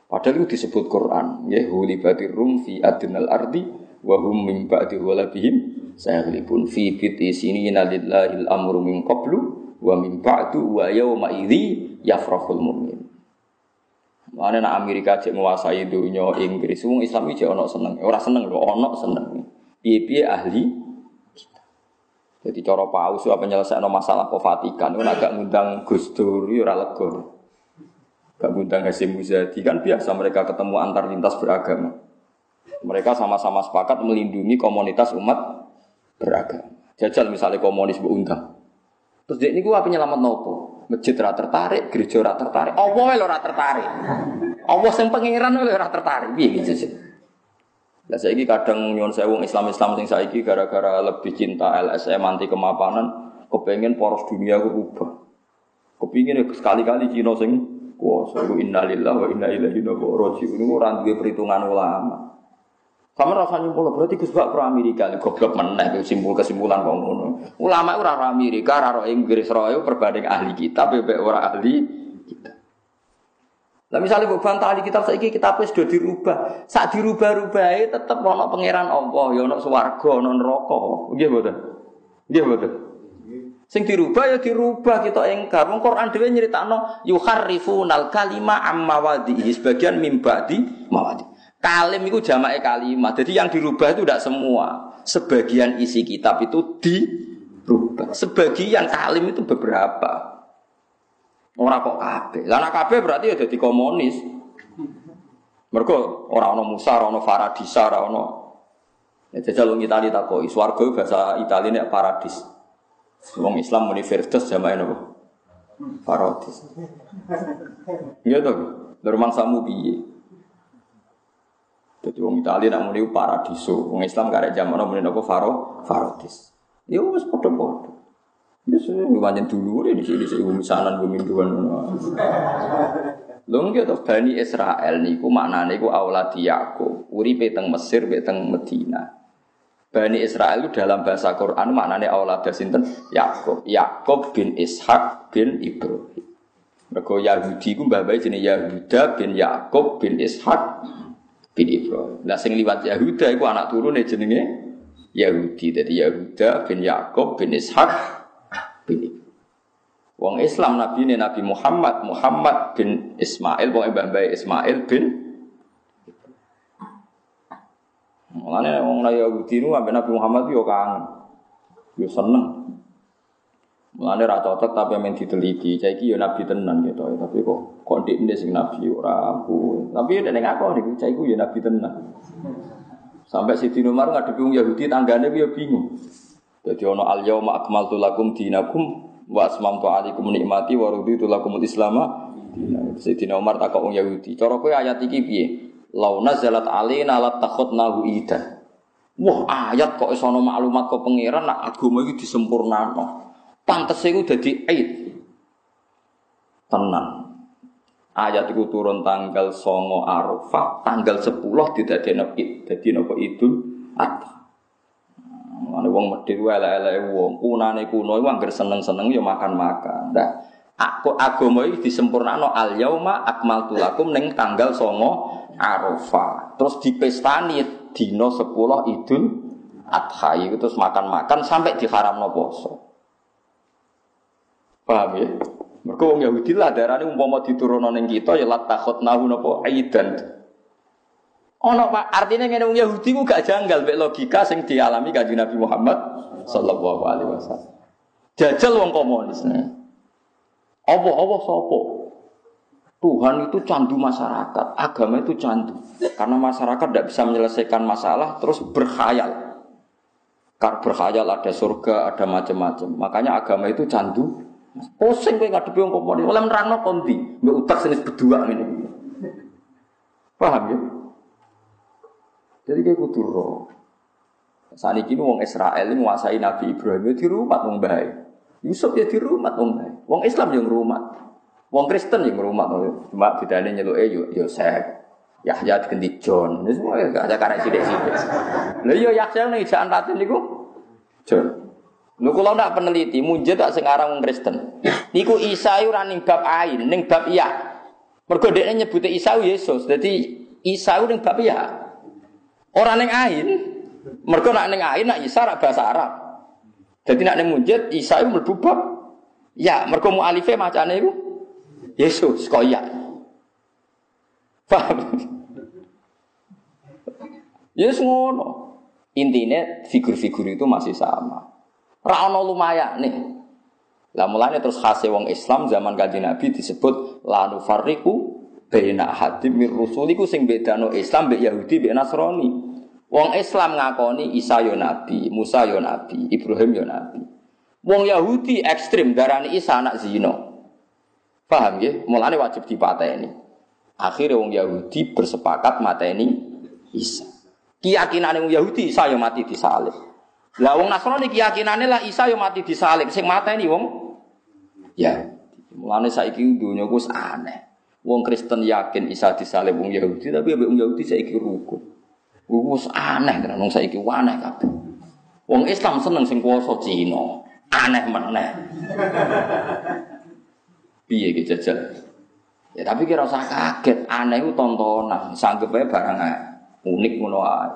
Padahal itu disebut Quran, ya hulibatir rum fi adnal ardi wa hum min ba'di ghalabihim. Sayyidun fi bitisini lillahi al-amru min qablu wa min ba'du wa yawma idzi yafrahul mu'min. Mane nang Amerika cek nguasai dunya Inggris wong Islam iki ono seneng, ora seneng lho ono seneng. Piye-piye ahli kita. Dadi cara paus apa nyelesaikno masalah ke Vatikan ora gak ngundang Gus Dur ora lega. Gak ngundang Hasyim Muzadi kan biasa mereka ketemu antar lintas beragama. Mereka sama-sama sepakat melindungi komunitas umat beragama. Jajal misalnya komunis berundang. Terus dek niku apa nyelamat nopo? Masjid ora tertarik, gereja ora tertarik, Allah wae ora tertarik. Allah sing pangeran wae ora tertarik. Piye gitu sih? Lah saiki kadang nyuwun sewu wong Islam-Islam sing saiki gara-gara lebih cinta LSM anti kemapanan, kepengin poros dunia ku ubah. Kepengin sekali-kali Cina sing kuwasa iku innalillahi wa inna ilaihi raji'un. Ora duwe perhitungan ulama. Kamu rasanya nyimpul, berarti Gus Bak pro Amerika, goblok meneh, simpul kesimpulan kok ngono. Ulama ora ro Amerika, ora ro Inggris, ora perbanding ahli kitab, bebek ora ahli kitab. Lah misale mbok bantah ahli kitab saiki kitab wis do dirubah. Sak dirubah-rubahe tetep ana pangeran Allah, ya ana swarga, ana neraka. Nggih mboten? Nggih mboten? Sing dirubah ya dirubah kita engkar. Wong Quran dhewe nyritakno yuharrifunal kalima amma wadihi sebagian mimbadi mawadi. Kalim itu jamaknya kalimah. Jadi yang dirubah itu tidak semua. Sebagian isi kitab itu dirubah. Sebagian kalim itu beberapa. Orang kok kabeh. Lah nek kabeh berarti ya jadi komunis. Mergo ora ana Musa, ora ana Faradisa, ora ana. Ya jajal wong Itali takoki, swarga bahasa Itali nek paradis. Wong Islam muni Firdaus jamae napa? Paradis. Ya to, rumang samu piye? Dadi wong Itali nek muni paradiso, wong Islam karek jamane muni napa Faradis. Ya wis padha-padha. Wis wancen dulure di sini misalan buminduan ngono. Lung ya toh Bani Israil niku maknane iku auladi Yakub, uripe teng Mesir mek teng Madinah. Bani Israil itu dalam bahasa Quran maknane auladi sinten? Yakub. Yakub bin Ishak bin Ibrahim. Mergo Yahudi iku mbah bae jenenge Yahuda bin Yakub bin Ishak bin Ibrahim. Lah sing liwat Yahuda iku anak turune jenenge Yahudi. Dadi Yahuda bin Yakub bin Ishak bin Ibrahim. Wong Islam Nabi ini Nabi Muhammad, Muhammad bin Ismail, wong Mbah Mbah Ismail bin. Mulane wong Yahudi nu ambek Nabi Muhammad yo kangen. Yo seneng. Mulane ra cocok tapi men diteliti. Saiki yo Nabi tenan gitu, tapi kok ndekne sing Nabi ora aku. Tapi nek aku iki caiku yo Nabi tenan. Sampai Sidin Umar ngadepi wong Yahudi tanggane yo bingung. Dadi ana al yauma akmaltu lakum dinakum wa asmamtu alaikum nikmati wa raditu lakumul islama dinan. Sayyidina Umar tak kok wong Yahudi. Cara kowe ayat iki piye? Launa zalat alaina la takhutnahu idan. Wah, ayat kok iso ana maklumat kok pangeran nak agama iki disempurnakno. Pantese iku dadi aid. Tenan. Ayat iku turun tanggal 9 Arafah, tanggal 10 didadekno Id. Dadi napa Idul Adha. Ana wong Medhir wae elek-eleke wong punane kuno iku anggere seneng-seneng ya makan-makan. Nah, aku agama iki disempurnakno al yauma akmaltu lakum ning tanggal 9 Arafah. Terus dipestani dina 10 Idul Adha iku terus makan-makan sampai diharamno puasa. Paham ya? Mergo wong Yahudi lah darane umpama diturunno ning kita ya la takhutnahu napa aidan. Ono Pak, artinya ngene wong Yahudi ku gak janggal mek logika sing dialami Kanjeng Nabi Muhammad sallallahu alaihi wasallam. Jajal wong komunis. Apa sapa? Tuhan itu candu masyarakat, agama itu candu. Karena masyarakat tidak bisa menyelesaikan masalah terus berkhayal. Karena berkhayal ada surga, ada macam-macam. Makanya agama itu candu. Pusing kowe ngadepi wong komunis, oleh nerangno konti, mbek utek senis berdua ngene. Paham ya? Jadi kayak kuduro. Saat ini wong Israel menguasai Nabi Ibrahim di rumah wong baik, Yusuf ya di rumah wong baik, wong Islam yang rumah, wong Kristen yang rumah. Cuma bedanya nyeluk Yosef, Yahya diganti John. Ini semua gak ada karena sidik-sidik. Lalu Yahya yang ijaan Latin itu John. Lu kalau nak peneliti, muncul tak sekarang wong Kristen. Niku Isa itu running bab ain, ning bab iya. Pergodaannya nyebut Isa Yesus, jadi Isa itu ning bab iya. Orang yang ain, mereka nak yang ain, nak Isa, nak bahasa Arab. Jadi nak yang munjid, Isa itu berbubab. Ya, mereka mu'alifnya macamnya itu Yesus, kok iya. Paham? Yesus ngono. Intinya, figur-figur itu masih sama. Ra'ana lumayan nih. Lah mulanya terus khasnya wong Islam zaman Kanjeng Nabi disebut la nufarriqu baina hadim mir rusuliku sing bedano Islam mbek Yahudi mbek Nasrani. Wong Islam ngakoni Isa yo nabi, Musa yo nabi, Ibrahim yo nabi. Wong Yahudi ekstrem darani Isa anak zina. Paham nggih? Mulane wajib dipateni. Akhire wong Yahudi bersepakat mateni Isa. Keyakinane wong Yahudi Isa yo mati disalib. Lah wong Nasrani keyakinane lah Isa yo mati disalib, sing mateni wong ya. Mulane saiki dunyo ku aneh. Wong Kristen yakin Isa disalib wong Yahudi tapi ambek wong Yahudi saiki rukun. Wis aneh kan wong saiki aneh kabeh. Wong Islam seneng sing kuwasa Cina. Aneh meneh. Piye iki jajal? Ya tapi kira usah kaget, aneh ku tontonan, sanggep wae barang unik ngono wae.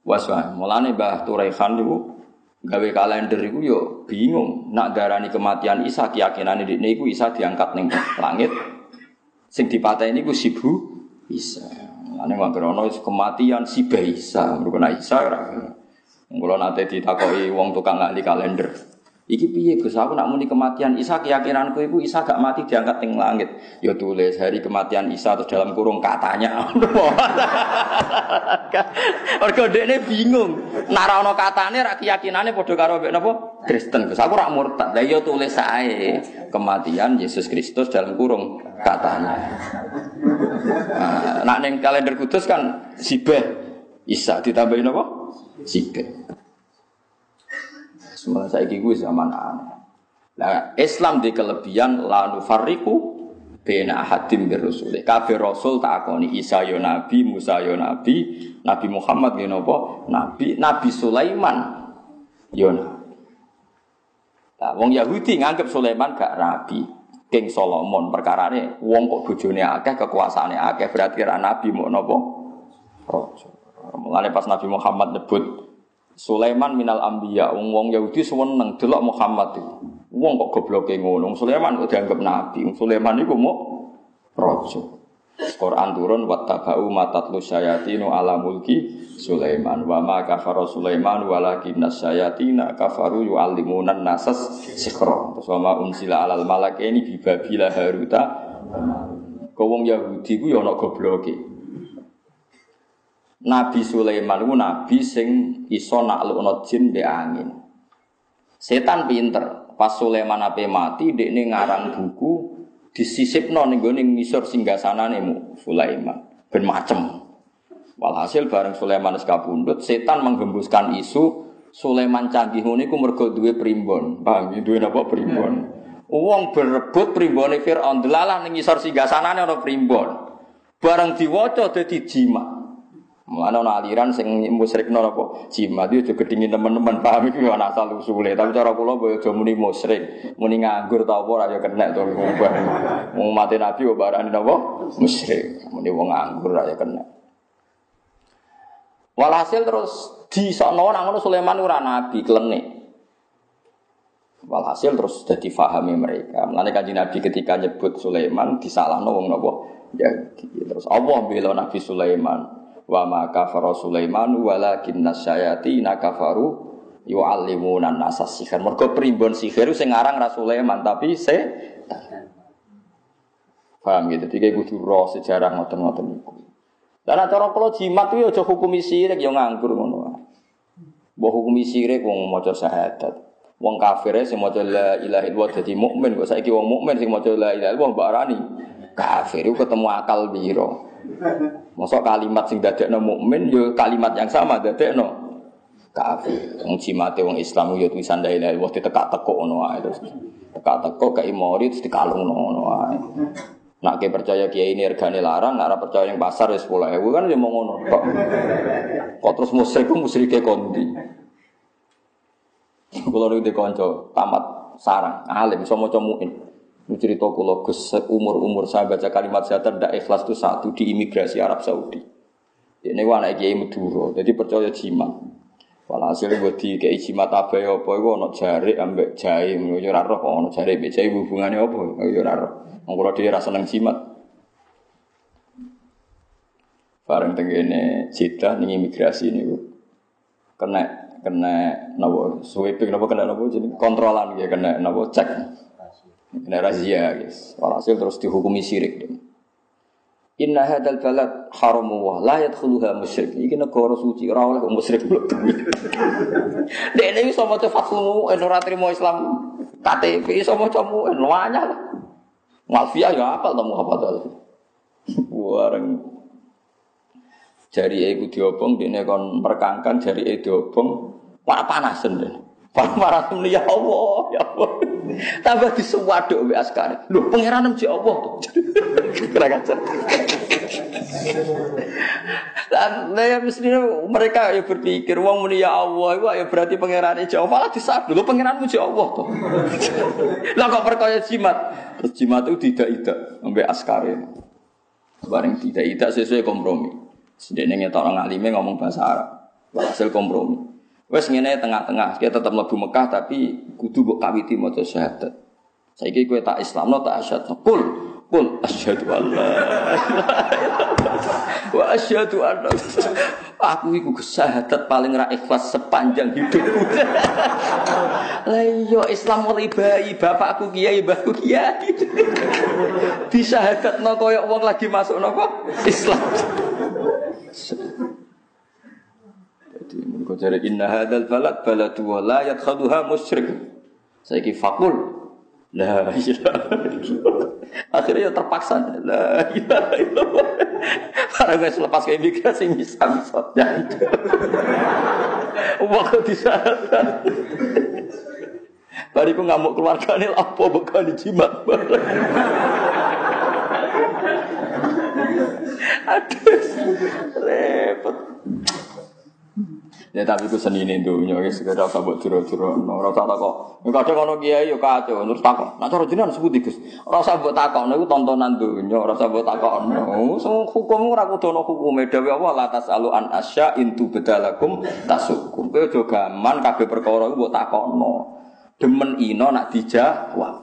Waswa, mulane Mbah Turaihan niku gawe kalender iku yo bingung nak darani kematian Isa keyakinane dene iku Isa diangkat ning langit sing dipateni iku sibu Isa. Ane wae ono kematian si Isa, mergo Isa ora. Mula nate ditakoki wong tukang ahli kalender. Iki piye Gus, aku nak muni kematian Isa, keyakinanku iku Isa gak mati diangkat ning langit. Ya tulis hari kematian Isa terus dalam kurung katanya. Mergo dekne bingung. Nak ra ono katane ra keyakinane padha karo mek napa? Kristen. Gus, aku ra murtad. Lah ya tulis sae kematian Yesus Kristus dalam kurung katanya. Nah, nak ning kalender Kudus kan sibeh Isa ditambahin napa? Sibeh. Semua saya kiki zaman aneh. Nah, Islam di kelebihan lanu fariku bena hatim berusulih. Kafir Rasul tak akoni Isa yo Nabi, Musa yo Nabi, Nabi Muhammad yo Nabi, Nabi Sulaiman yo Nabi. Nah, wong Yahudi nganggep Sulaiman gak Nabi, King Solomon perkara ini. Wong kok bujone akeh, kekuasaane akeh, berarti ra Nabi mau nopo. Mulane pas Nabi Muhammad nyebut Sulaiman minal ambiya, wong-wong Yahudi seneng delok Muhammad iki. Wong kok gobloke ngono. Sulaiman kok dianggep nabi. Sulaiman iku mok raja. Quran turun wattaba'u matatlu syayatinu ala mulki Sulaiman wa ma kafara Sulaiman walakinna syayatina kafaru yu'allimunan nasas sikhra. Terus wa unsila alal malakaini bi babila haruta. Kok wong Yahudi ku ya ana gobloke. Nabi Sulaiman itu nabi sing iso naklukno jin mbek angin. Setan pinter. Pas Sulaiman ape mati dekne ngarang buku disisipno ning gone ngisor singgasanane Sulaiman ben macem. Walhasil bareng Sulaiman wis kapundhut, setan menghembuskan isu Sulaiman canggih ngene iku mergo duwe primbon. Paham ya duwe napa primbon? Wong berebut primbone Firaun delalah ning ngisor singgasanane ana primbon. Bareng diwaca dadi jimat. Mana ana aliran sing musyrikno apa jimat yo aja gedhingi teman-teman paham iki ana asal usule tapi cara kula mbok aja muni musyrik muni nganggur ta apa ora yo kenek to ngubah wong mate nabi kok barani napa musyrik muni wong nganggur ra yo kenek walhasil terus disokno nang ngono Sulaiman ora nabi klenik walhasil terus dadi pahami mereka menane kanjeng nabi ketika nyebut Sulaiman disalahno wong napa ya terus apa bela nabi Sulaiman wa ma kafara Sulaiman walakinna syayatina kafaru yu'allimuna nasa sihir. Mergo primbon sihir sing ngarang ra Sulaiman tapi setan. Paham gitu. Dadi kudu ro sejarah ngoten-ngoten niku. Lah cara kula jimat kuwi aja hukumi sirik ya nganggur ngono wae. Mbok hukumi sirik wong maca syahadat. Wong kafire sing maca la ilaha illallah dadi mukmin kok saiki wong mukmin sing maca la ilaha illallah mbok arani kafir iku ketemu akal pira. Mosok kalimat sing dadekno mukmin yo kalimat yang sama dadekno kafir. Wong jimate wong Islam yo tulisan la ilaha illallah ditekak-tekok ngono wae terus. Tekak-tekok gak imori terus dikalungno ngono wae. Nak ke percaya kiai ini regane larang, nak ora percaya ning pasar wis 10.000 kan yo mung ngono tok. Kok terus musyrik ku musyrike kondi. Kula niku dikonco tamat sarang, alim iso maca muin. Cerita kula Gus umur-umur saya baca kalimat syahadat ndak ikhlas itu satu di imigrasi Arab Saudi. Dene ku anake Kiai Madura, dadi percaya jimat. Walhasil wedi kei jimat abae apa iku ana jarik ambek jahe ngono ora roh ana jarik ambek jahe hubungane apa ya ora roh. Wong kula dhewe ra seneng jimat. Bareng tengene cita ning imigrasi niku kena napa sweeping napa kena napa jeneng kontrolan ya kena napa cek. Kena razia guys. Walhasil terus dihukumi syirik. Inna hadzal balad haramu wa la yadkhuluha musyrik. Iki negara suci ora oleh musyrik. Dene iso maca fatmu ora trimo Islam. KTP iso macamu anyar. Mafia ya apal to apa to. Wareng jarike iku diobong dene kon merkangkan jarike diobong panasen dene. Panasen ya Allah, ya Allah. Tambah disuwaduk mbek askare. Lho pangeran mesti Allah to. Kira kacer. Lan nek mestine mereka ya berpikir wong muni ya Allah iku ya berarti pangerane Jawa malah disaduk. Lho pangeran mesti Allah to. Lah kok percaya jimat? Terus jimat itu tidak mbek askare. Bareng tidak sesuai kompromi. Sedene ngetokno ngalime ngomong bahasa Arab. Hasil kompromi. Wes ngene tengah-tengah, kita tetap mlebu Mekah tapi kudu mbok kawiti maca syahadat. Saiki kowe tak Islamno tak asyhadu. Kul Kul asyhadu alla ilaha illallah wa asyhadu anna aku iku syahadat paling ra ikhlas sepanjang hidupku. Lah iya Islam ribai bapakku kiai mbahku kiai. Disyahadatno koyo wong lagi masuk napa Islam. Jadi mengko jare inna hadzal balad baladu wa la yadkhaluha musyrik. Saiki fakul la ilaha illallah. Akhirnya terpaksa la ilaha illallah. Para guys lepas ke imigrasi misal-misal waktu di sana bariku ngamuk keluarga ini apa bakal dijimat bareng aduh repot. Ya tapi ku senine dunyo wis karo kabeh dura-dura ora tak takok. Nek kadang ana kiai yo kacau terus takok. Nek cara jenengan sepundi Gus? Ora usah mbok takokno iku tontonan dunyo, ora usah mbok takokno. Hukum ora kudu ana hukume dhewe apa la tasalu an asya intu bedalakum tasukum. Kowe aja gaman kabeh perkara iku mbok takokno. Demen ino nak dijawab.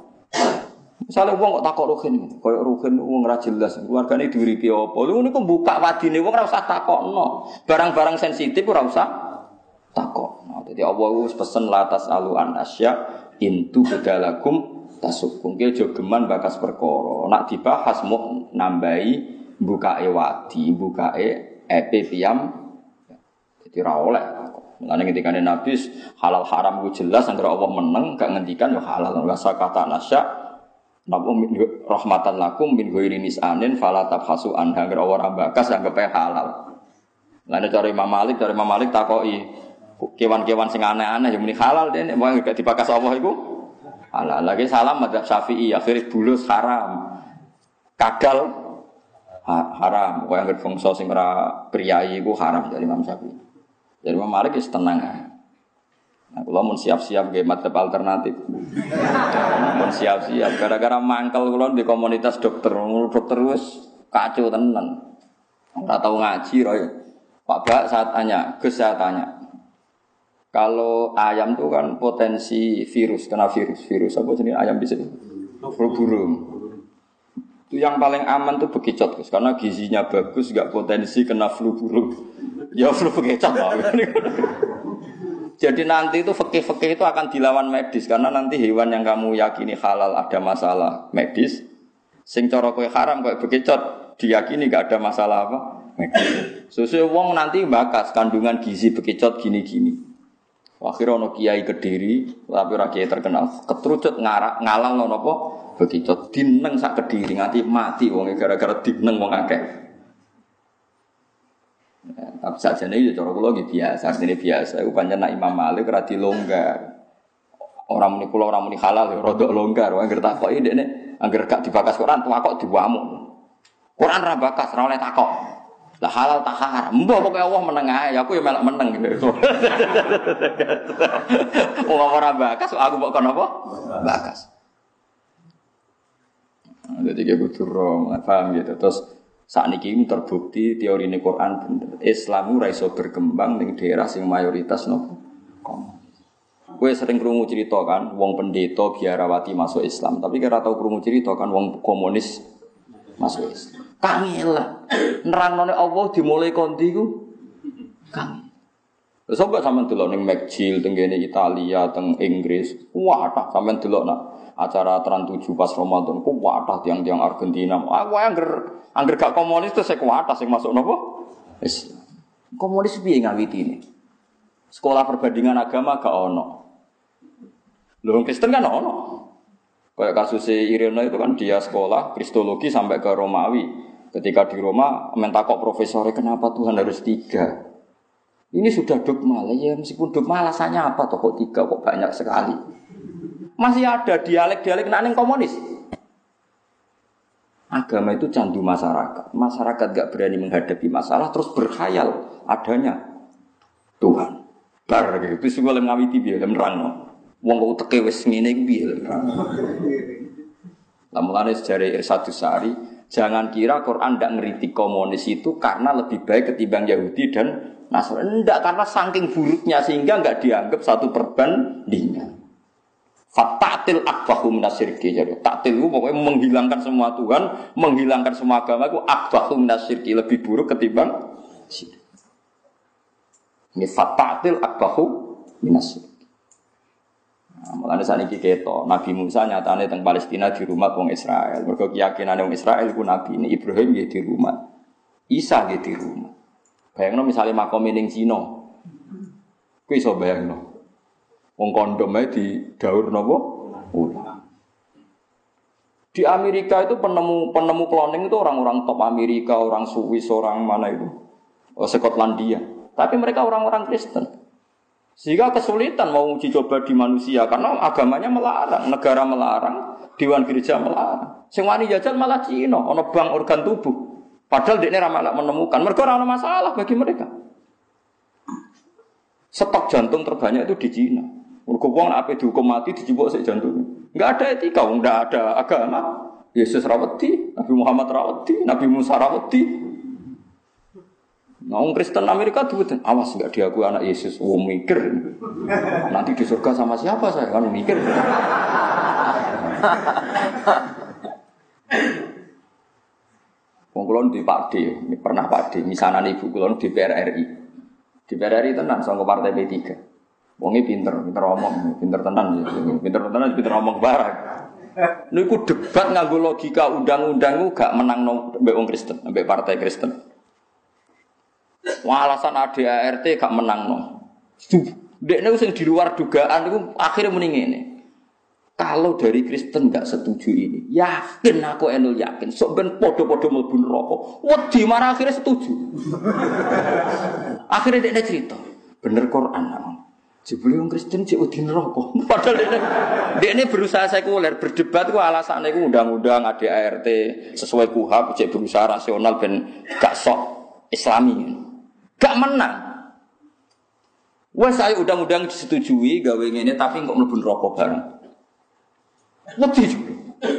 Misalnya wong kok takok rugen gitu, koyok rugen wong ra jelas, keluargane diuripi apa. Lha niku buka wadine wong ora usah takokno. Barang-barang sensitif ora usah takokno. Dadi Allah wis pesen latas aluan asya intu bedalakum tasukung. Ki aja geman bakas perkara. Nak dibahas muk nambahi bukae wadi, bukae epe piyam. Dadi ra oleh. Mulane ngendikane Nabi halal haram ku jelas anggere Allah meneng gak ngendikan ya halal wa sakata nasya. Nabum rahmatan lakum min ghairi nisanin fala tabhasu an anggere ora bakas anggepe halal. Mulane cara Imam Malik takoki kewan-kewan sing aneh-aneh yang muni halal dene wong gak dibakas Allah iku halal. Lagi salam madzhab Syafi'i akhire bulus haram. Kadal haram. Kowe anggere bangsa sing ora priyayi iku haram dari Imam Syafi'i. Dari Imam Malik wis tenang ae. Nah, kula mun siap-siap nggih madzhab alternatif. Mun siap-siap gara-gara mangkel kula di komunitas dokter wis kacau tenan. Ora tau ngaji roy. Pak Bak saya tanya. Kalau ayam itu kan potensi virus, kena virus apa jenis ayam di sini? Burung. Itu yang paling aman tuh bekicot, karena gizinya bagus, nggak potensi kena flu burung. Ya flu bekicot lah. Jadi nanti itu fakih itu akan dilawan medis, karena nanti hewan yang kamu yakini halal ada masalah medis. Sing cara kowe haram kowe bekicot, diyakini nggak ada masalah apa medis. Sesuai wong nanti bakas kandungan gizi bekicot gini-gini. Akhirnya ada kiai Kediri, tapi orang kiai terkenal ketrucut ngalang ada apa? Bekicot, dineng sak Kediri, nanti mati wongnya gara-gara dineng wong akeh. Ya, tapi saja ini cara aku lagi biasa, aku panjang nak Imam Malik rati longgar orang muni kula, orang muni halal, rodok longgar anggar takok ini, anggar gak dibakas Quran, takok diwamuk Quran rabakas, orang oleh takok lah halal tak haram, mbah pokoke Allah meneng ae, aku ya melok meneng. Wong ora bakas, aku kok napa? Bakas. Dadi iki kudu ro, paham ya. Terus sakniki terbukti teorine Quran bener. Islam ora iso berkembang ning daerah sing mayoritas nopo. Kowe sering krungu cerita kan, wong pendeta biarawati masuk Islam, tapi kira tau krungu cerita kan wong komunis masuk Islam. Kangilah, nerangane Allah dimulai konti ku, kangi. Terus enggak sampean delok ning McGill teng kene Italia, teng Inggris, wadah sampean delok nak acara tren 7 pas Ramadan ku wadah tiang-tiang Argentina. Aku angger gak komunis terus sek wadah sing masuk napa? Islam. Komunis piye ngawitine? Sekolah perbandingan agama gak ono. Lho wong Kristen kan ono. Kayak kasus Irina itu kan dia sekolah Kristologi sampai ke Romawi. Ketika di Roma, mentakok profesornya, kenapa Tuhan harus 3? Ini sudah dogma, ya meskipun dogma alasannya apa toh kok 3, kok banyak sekali. Masih ada dialek-dialek nang komunis. Agama itu candu masyarakat. Masyarakat gak berani menghadapi masalah, terus berkhayal adanya Tuhan. Bar, itu semua yang ngawiti biar, yang merangno. Wong kau teke wes ngene biar. Lamulannya sejarah Irsadusari, jangan kira Quran tidak ngeritik komunis itu karena lebih baik ketimbang Yahudi dan Nasrani. Tidak, karena saking buruknya sehingga tidak dianggap satu perbandingan. Fataktil akbahu minasirki. Jadi taktil itu pokoknya menghilangkan semua Tuhan, menghilangkan semua agama itu akbahu minasirki, lebih buruk ketimbang syirik. Ini fataktil akbahu minasirki. Mulane saniki ketok Nabi Musa nyatane teng Palestina di rumah wong Israel. Mergo keyakinane wong Israel ku nabi ini Ibrahim nggih di rumah. Isa nggih di rumah. Bayangno misale makome ning Cina. Ku iso bayangno. Wong kondom ae didaur napa? Ulah. Di Amerika itu penemu cloning itu orang-orang top Amerika, orang Swiss, orang mana itu? Oh, Skotlandia. Tapi mereka orang-orang Kristen. Sehingga kesulitan mau uji coba di manusia karena agamanya melarang, negara melarang, dewan gereja melarang. Sing wani jajan malah Cina, ana bank organ tubuh. Padahal dekne ra malah menemukan, mergo ora ana masalah bagi mereka. Stok jantung terbanyak itu di Cina. Mergo wong ape dihukum mati dijupuk sik jantungnya. Enggak ada etika, enggak ada agama. Yesus ra wedi, Nabi Muhammad ra wedi, Nabi Musa ra wedi. Nang Kristen Amerika duwe awas enggak diakui anak Yesus. Oh mikir. Nanti di surga sama siapa saya kan mikir. Wong kula di Pak D, pernah Pak D misanan ibu kula di DPR RI. DPR RI tenan sangko partai P3. Wonge pinter omong, pinter omong barang. Niku debat nganggo logika undang-undang ku gak menangno mbek wong Kristen, mbek partai Kristen. Alasan ADART gak menang no. Dekne sing di luar dugaan niku akhire muni ngene. Kalau dari Kristen gak setuju ini, yakin aku enul yakin sok ben padha-padha mlebu neraka. Wedi marah akhire setuju. Akhire dekne cerita, bener Quran ana. Jebule wong Kristen jek wedi neraka. Padahal dekne berusaha sekuler berdebat ku alasane ku undang-undang ADART sesuai KUHP jek berusaha rasional ben gak sok Islami. Gak menang. Wes ayo undang-undang disetujui gawe ngene tapi kok mlebu neraka bareng. Wedi juga.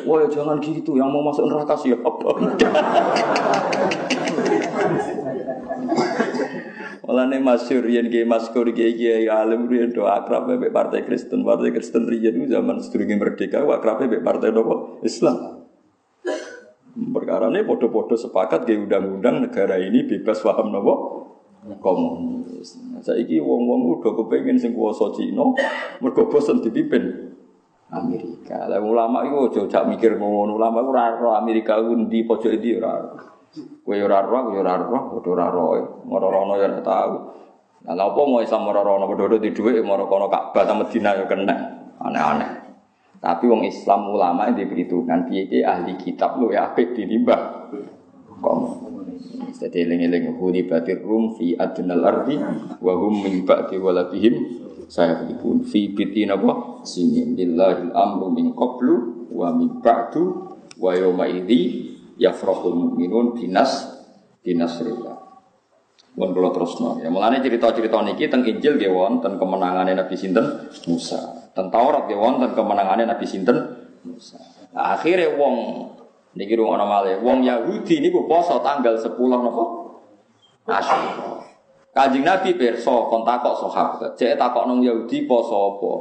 Wah, jangan gitu, yang mau masuk neraka siapa? Walane masyhur yen ge maskur ge alim riyen do akrab mbek partai Kristen riyen zaman sedurunge merdeka akrabe mbek partai nopo? Islam. Perkara ini podo-podo sepakat ke undang-undang negara ini bebas paham nopo komunis. Saiki wong-wong udah kepengin sing kuwasa Cina mergo bosen dipimpin Amerika. Lah ulama iku aja jak mikir ngono. Ulama ora ro Amerika undi pojok endi ora. Kowe ora ro, kowe ora ro, padha ora ro. Ngororono ya ora tau. Lah apa mau isa ngororono padha di dhuwit ngorono Ka'bah ta Madinah ya kena. Aneh-aneh. Tapi wong Islam ulama yang diperhitungkan piye ahli kitab lu ya apik dinimbah komunis. Jadi eling-eling hulibatir rum fi adnal ardi wa hum min ba'di walabihim sayahibun fi bitina wa sinin lillahil amru min qablu wa min ba'du wa yawma idzi yafrahul mu'minun binasrillah. Wong kula terusno. Ya mulane cerita-cerita niki teng Injil nggih wonten kemenangane Nabi sinten Musa. Teng Taurat ge wonten kemenangane Nabi sinten Musa. Nah, akhire wong niki rumono malih, wong Yahudi niku poso tanggal 10 napa? Asyura. Kanjeng Nabi pirsa kon takok sahabat. Cek takokno Yahudi poso apa?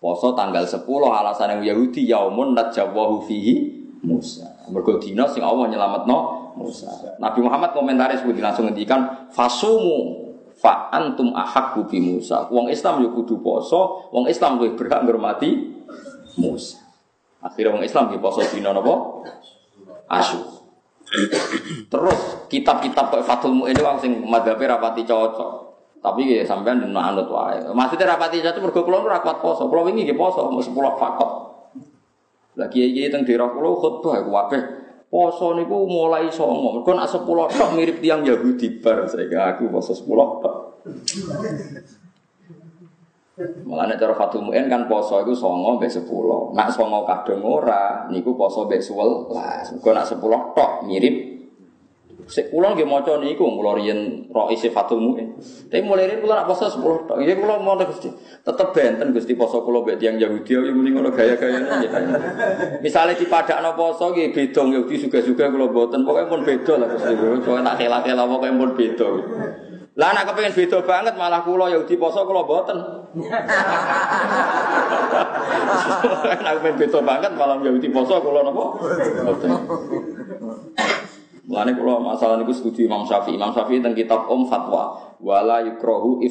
Poso tanggal 10 alasane Yahudi yaumun najawahu fihi Musa. Mergo dina sing Allah nyelametno Musa. Nabi Muhammad komentaris kudu langsung ngendikan fasumu fa antum ahakku bi Musa. Wong Islam yo kudu poso, wong Islam kuwi berhak ngurmati Musa. Akhire wong Islam ki poso dina napa? Asyura. Terus kitab-kitab kok Fathul Mu'in wong sing madhabe rapati cocok. Tapi ya sampean anut wae. Maksude rapati cocok mergo kula ora kuat poso. Kula wingi nggih poso 10 fakot. Lah kiye-kiye teng daerah kula khotbah kabeh. Poso niku mulai 9. Mergo nak 10 tok mirip tiyang Yahudi bar saiki aku poso 10 tok. Mulane cara Fathul Mu'in kan poso iku 9 mbek 10. Nak 9 kadang ora niku poso mbek 11. Mergo nak 10 tok mirip. Sik kula nggih maca niku kula riyen roise Fathul Mu'in. Tapi mulai riyen kula nak poso 10 tok. Nggih kula ngono Gusti. Tetep benten Gusti poso kula mbek tiyang Yahudi yo muni ngono gaya-gayane nggih. Misale dipadakno poso nggih beda Yahudi suga-suga kula mboten. Pokoke mun beda lah Gusti. Soale tak telat-telat pokoke mun beda. Lah anak kepengin beda banget malah kula ya uti poso kula mboten. Anak kepengin beda banget malah ya uti poso kula napa? Mboten. Mulane kula masalah niku studi Imam Syafi'i. Imam Syafi'i teng kitab Fatwa, wala yukrahu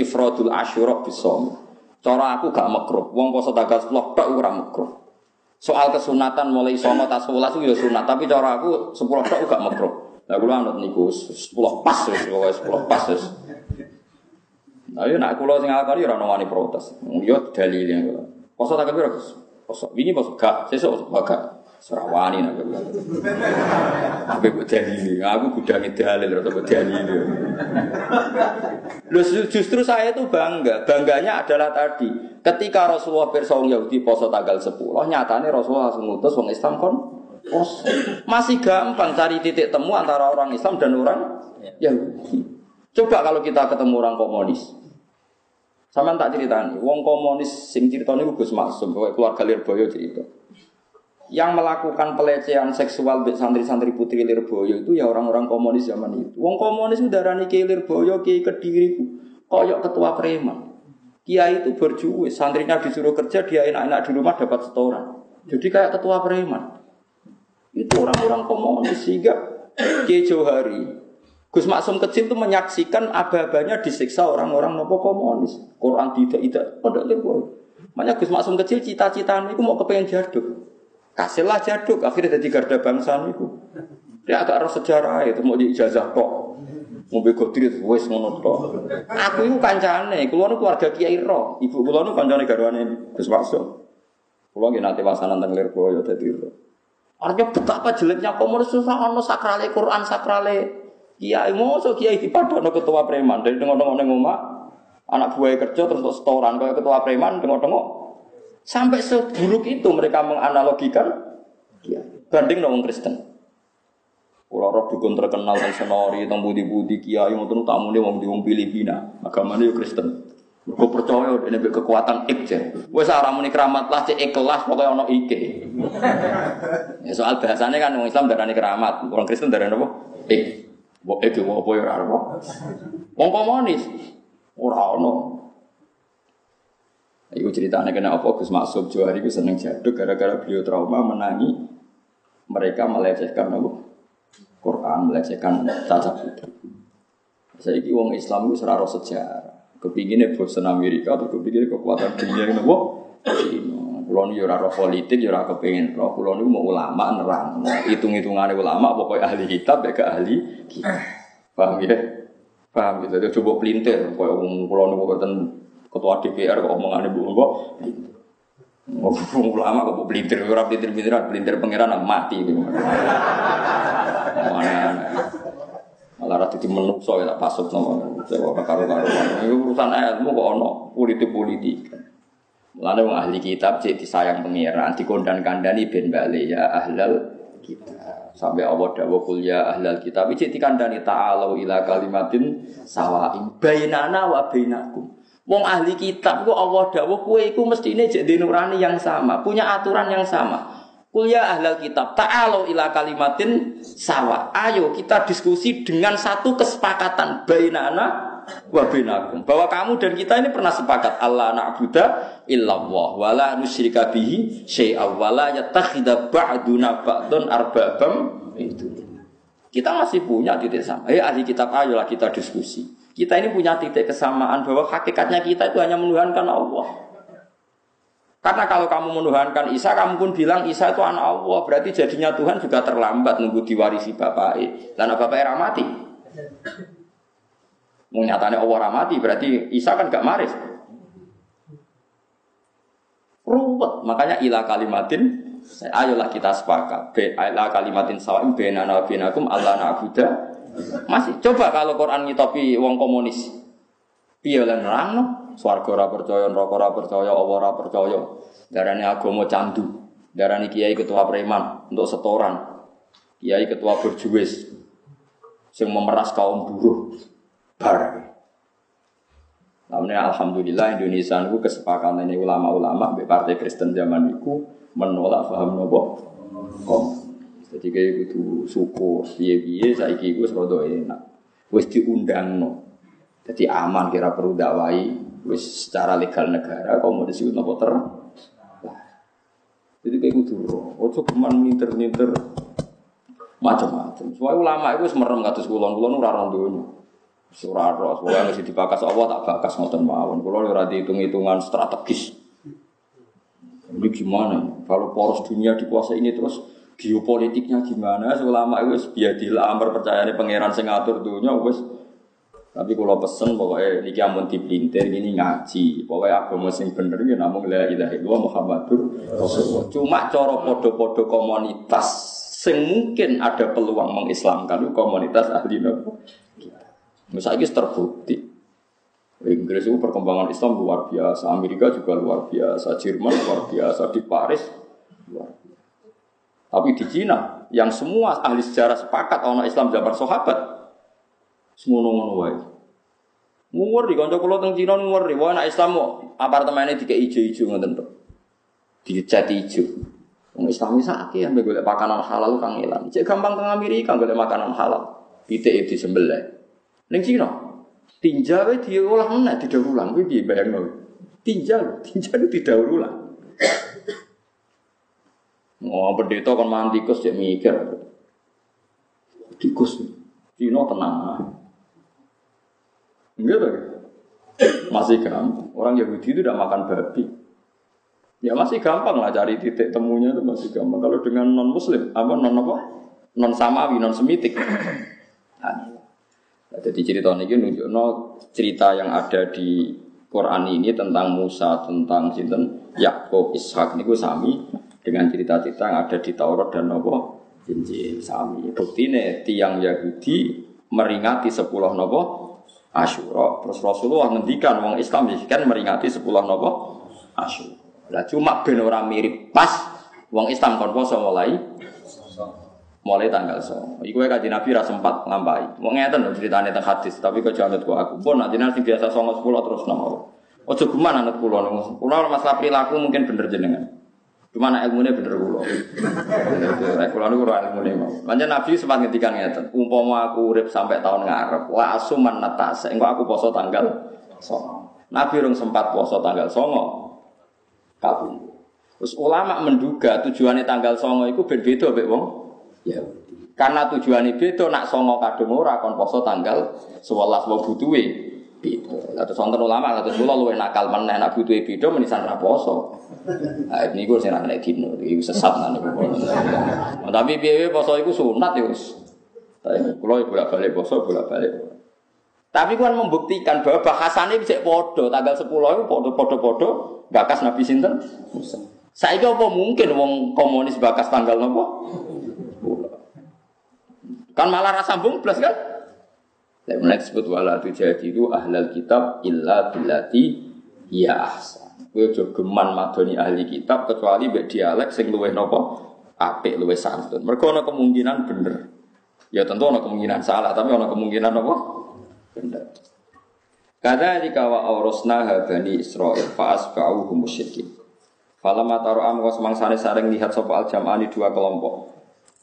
ifradul asyura bisom. Cara aku gak makruh. Wong poso tanggal 10 tok ora makruh. Soal kesunatan mulai sono ta 11 itu ya sunat, tapi cara aku 10 tok gak makruh. Lah kula anut niku 10 pas wis pokoke 10 pas wis. Nah yo nek kula sing alkali ora ono wani protes. Yo dalile kula. Poso tak kepiro, Gus? Poso. Wingi poso gak, sesuk gak. Serawani nek kula. Tapi kok dalile, aku gudange dalil ora kok dalile. Lho justru saya itu bangga. Bangganya adalah tadi ketika Rasulullah pirsa wong Yahudi poso tanggal 10, nyatane Rasulullah langsung ngutus wong Islam kon poso. Masih gampang cari titik temu antara orang Islam dan orang Yahudi. Coba kalau kita ketemu orang komunis. Sampeyan tak critani, wong komunis sing critane Gus Maksum, keluarga Lirboyo cerita. Yang melakukan pelecehan seksual mbek santri-santri putri Lirboyo itu ya orang-orang komunis zaman itu. Wong komunis ndarani Ki Lirboyo, Ki Kediri koyo ketua preman. Kiai itu berjuwis, santrinya disuruh kerja, dia enak-enak di rumah dapat setoran. Jadi kayak ketua preman. Itu orang-orang komunis sehingga Kiai Johari Gus Maksum kecil itu menyaksikan abah-abahnya disiksa orang-orang nopo komunis. Quran tidak ndak lho. Makanya Gus Maksum kecil cita-citane iku mau kepengin jaduk. Kasillah jaduk akhirnya dadi garda bangsa niku. Dia agak roh sejarah itu mau diijazah kok. Ngombe godri wis ngono tok. Aku iku kancane, kula niku keluarga Kiai Ro. Ibu kula niku kancane garwane Gus Maksum. Kula nggih nate wasanan teng Lirboyo dadi Ro. Artinya betapa jeleknya komunis susah ono sakrale Quran sakrale kiai moso kiai dipadono ketua preman dari tengok-tengok ning omah anak buah kerja terus setoran kaya ketua preman tengok-tengok sampai seburuk itu mereka menganalogikan kiai banding wong Kristen. Kula roh dukun terkenal teng Senori teng budi-budi kiai ngoten tamune wong diung Filipina agamane yo Kristen. Mergo percaya dene mbek kekuatan ikjen. Wis ora muni keramat lah cek ikhlas pokoke ana iki. Ya soal bahasane kan wong Islam darani keramat, orang Kristen darani apa? Ik. Mbok ik yo apa ora apa. Wong komunis ora ana. Iku ceritane kena apa Gus Maksum Johari ku seneng jaduk gara-gara beliau trauma menangi mereka melecehkan Allah. Quran melecehkan tasawuf. Saiki wong Islam ku ora ro sejarah. Kepinginnya bosan Amerika atau kepinginnya kekuatan dunia ini apa? Kulon itu ada politik, ada kepingin kulon itu mau ulama, nerang hitung-hitungannya ulama, pokoknya ahli kitab, gak ahli kitab paham ya? Paham gitu, coba pelintir kulon itu ketua DPR kok omongannya buka ulama kok pelintir, orang pelintir pengiran mati mana-mana malah rada dimenungso ya tak pasut nopo karo-karo urusan ilmu kok ana politik-politik. Mulane wong ahli kitab cek disayang pengiran dikondang-kandani ben bali ya ahlal kitab. Sampai Allah dawuh kul ya ahlal kitab cek dikandani ta'alu ila kalimatin sawa'in bainana wa bainakum. Wong ahli kitab kok Allah dawuh kowe iku mestine cek duwe nurani yang sama, punya aturan yang sama. Kul ya ahlal kitab ta'alu ila kalimatin sawa. Ayo kita diskusi dengan satu kesepakatan bainana wa bainakum. Bahwa kamu dan kita ini pernah sepakat Allah na'budu illallah wa la nusyrika bihi syai'a wa la yattakhidha ba'duna ba'dun arbabam itu. Kita masih punya titik sama. Ahli kitab ayolah kita diskusi. Kita ini punya titik kesamaan bahwa hakikatnya kita itu hanya menuhankan Allah. Karena kalau kamu menuhankan Isa, kamu pun bilang Isa itu anak Allah. Berarti jadinya Tuhan juga terlambat nunggu diwarisi bapaknya. Dan bapaknya ramati. Nyatanya Allah ramati, berarti Isa kan gak maris. Ruwet. Makanya ila kalimatin, ayolah kita sepakat. Ila kalimatin sawa'in benana benakum Allah na'budu. Masih coba kalau Quran ngitopi wong komunis. Piyalan rangno. Swarga ora percaya, neraka ora percaya, Allah ora percaya. Darane agama candu. Darane kiai ketua preman untuk setoran. Kiai ketua berjuwis sing memeras kaum buruh. Bar. Namane alhamdulillah Indonesia niku kesepakatan ulama-ulama mbek partai Kristen zaman niku menolak paham napa. Jadi kudu syukur piye-piye saiki wis rada enak. Wis diundangno. Jadi aman kira perlu dakwai wis secara legal negara komo disebut nopo ter. Jadi kayak kudu ro, ojo keman minter-minter macam-macam. Soale ulama iku wis merem kados kula nu ora ro donya. Surah ro, soale mesti dibakas Allah tak bakas ngoten mawon. Kula ora diitung-itungan strategis. Ini gimana? Kalau poros dunia dikuasai ini terus geopolitiknya gimana? Ulama iku wis biadil amr percayane pangeran sing ngatur donya wis. Tapi kalau pesen pokoknya ini amun dipelintir ini ngaji. Pokoknya agama sing bener ya namung la ilaha illallah Muhammadur Rasulullah. Cuma cara podo-podo komunitas sing mungkin ada peluang mengislamkan komunitas ahli nopo. Misal iki terbukti. Inggris itu perkembangan Islam luar biasa, Amerika juga luar biasa, Jerman luar biasa, di Paris luar biasa. Tapi di Cina yang semua ahli sejarah sepakat ana Islam zaman sahabat ngono-ngono wae. Ngomor di kanca kula teng Cina ngomor wae ana Islam kok apartemene dikek ijo-ijo ngoten to. Dicat ijo. Wong Islam wis akeh ambek golek makanan halal kang elan. Cek gampang teng Amerika golek makanan halal. Pitik disembelih. Ning Cina tinja wae diolah menak didaur ulang kuwi piye bayangno. Tinja itu didaur ulang. Oh, pendeta kon mantikus cek mikir. Tikus. Cina tenang. Enggak lagi, masih gampang. Orang Yahudi itu tidak makan babi. Ya masih gampang lah cari titik temunya itu masih gampang. Kalau dengan non Muslim, apa? Non samawi, non semitik. Nah, jadi cerita ini nunjuk cerita yang ada di Quran ini tentang Musa, tentang Sinten, Yakub, Ishak ini sami dengan cerita-cerita yang ada di Taurat dan apa? Injil sami. Buktine tiang Yahudi meringati 10 nopo? Asyura. Terus Rasulullah ngendikan wong Islam iki kan meringati 10 napa? Asyura. Lah cuma ben ora mirip pas wong Islam kon poso mulai tanggal 9. Iku wae Kanjeng Nabi ra sempat nglampahi. Wong ngeten lho critane teng hadis, tapi kok janut aku. Pun anjenan sing biasa 9 10 terus nomor. Aja guman anut kula niku. Kula masalah prilaku mungkin bener jenengan. Cuma nek ilmune bener kula. Nek kula niku ora ilmune mawon. Kanjeng Nabi sempat ngendikan ngeten, umpama aku urip sampai tahun ngarep, wa asuman natas, engko aku poso tanggal 9. Nabi rung sempat poso tanggal 9. Kabeh. Terus ulama menduga tujuane tanggal 9 iku ben beda mbek wong Yahudi. Karena tujuane beda, nak 9 kadung ora kon poso tanggal 11 wae butuhe beda. Lah terus wonten ulama kados kula luwih nakal meneh nak butuhe beda menisan ra poso. Ah niku sing ana nek dino iki sesat nang niku. Tapi piye poso iku sunat ya wis. Kula bolak-balik poso bolak-balik. Tapi kan membuktikan bahwa bahasane wis padha tanggal 10 iku padha-padha bakas Nabi sinten? Musa. Saiki apa mungkin wong komunis bakas tanggal napa? Kan malah ra sambung blas kan? Lha menawa disebut wala tujadilu ahlal kitab illa billati ya ahsan. Kowe aja geman madoni ahli kitab kecuali mbek dialek sing luwih napa? Apik luwih santun. Mergo ana kemungkinan bener. Ya tentu ana kemungkinan salah, tapi ana kemungkinan apa? Bener. Kadzalika wa awrasnaha bani Israil fa asba'u musyrikin. Falamma tara'am wa semangsane sareng lihat sapa al-jam'ani dua kelompok.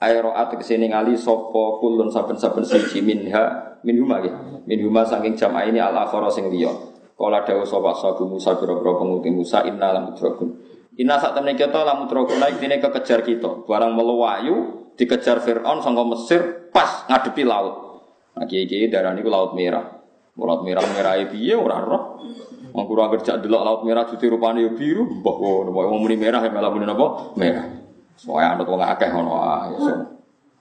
Aeroat kesini ngali sopo kulun saben-saben siji minha minhuma ya minhuma saking jamaah ini al akhara sing liya kala dawuh sapa sabu Musa biro-biro penguti Musa inna lam tudrakun inna sak temne kita lam tudrakun naik dene kekejar kita barang meluwayu dikejar Firaun saka Mesir pas ngadepi laut nah iki darani ku laut merah merahi piye ora roh mengko kerja delok laut merah juti rupane yo biru mbah wong muni merah malah muni napa merah. Soalnya anut wong akeh ngono ae.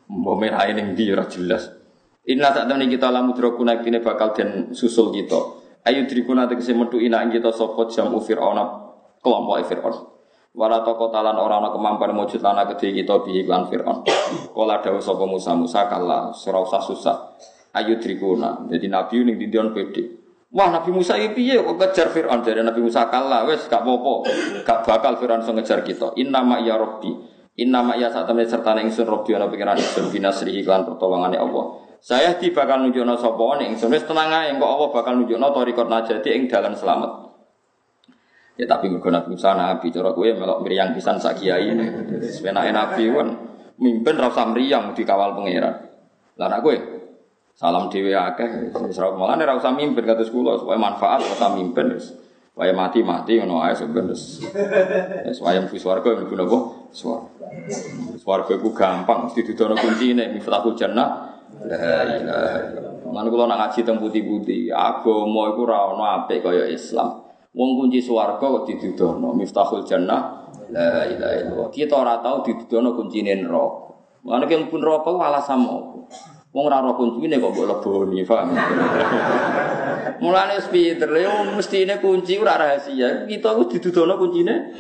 Mbok merahe ning ndi ora jelas. Inna sakdene kita lamudrakuna kene bakal den susul kita. Ayo drikuna tegese metu ina kita sapa jam Firaun kelompok Firaun. Wala taqatalan ora ana kemampuan wujud lan gede kita bi lan Firaun. Kala dawuh sapa Musa kala ora usah susah. Ayo drikuna. Dadi nabi ning ndi ndon pede. Wah Nabi Musa iki piye kok ngejar Firaun jare Nabi Musa kalah wis gak apa-apa. Gak bakal Firaun iso ngejar kita. Inna ma ya rabbi. Innama ya satamne sertane ingsun robbi ana pikiran ingsun binasrihi lan pertolongane Allah. Saya tiba bakal nunjukna sapa nek ingsun wis tenang ae engko Allah bakal nunjukna tarikot najati ing dalan selamat. Ya tapi mergo Nabi Musa nabi cara kowe melok mriyang pisan sak kiai. Wis penake nabi kon mimpin ra usah mriyang dikawal pangeran. Lah nek kowe Salam dhewe akeh wis mulane ora usah mimpin kados kula supaya manfaat ora mimpin wis. Wae mati-mati ngono ae sebenarnya. Wis wae mlebu swarga mlebu napa? Swarga. Swarga iku gampang mesti didono kuncine Miftahul Jannah. La ilaha illallah. Lan kula nak ngaji teng putih-putih, agama iku ora ono apik kaya Islam. Wong kunci swarga kok didono Miftahul Jannah. La ilaha illallah. Kita ora tau didono kuncine neraka. Mane kene pun neraka alasan opo? Wong ora ora kuncine kok mbok leboni, paham. Mulane pinter lho mestine kunci ora rahasia. Kita wis didudono kuncine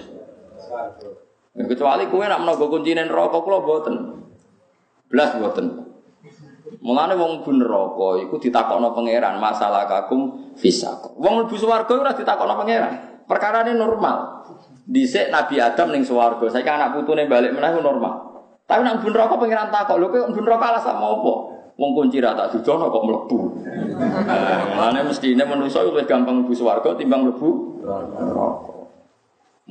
swarga. Kecuali kowe nek menawa kuncine neraka kula mboten. Blas mboten. Mulane wong bu neraka iku ditakokno pangeran masalah kakum fisaq. Wong mlebu swarga ora ditakokno pangeran. Perkarane normal. Dhisik Nabi Adam ning swarga, saiki anak putune balik meneh normal. Tapi nek bu neraka pangeran takok, lho kowe bu neraka alasan apa? Wong kunci ra tak didono kok mlebu. Mulane mestine manusa luwih gampang mlebu swarga timbang mlebu neraka.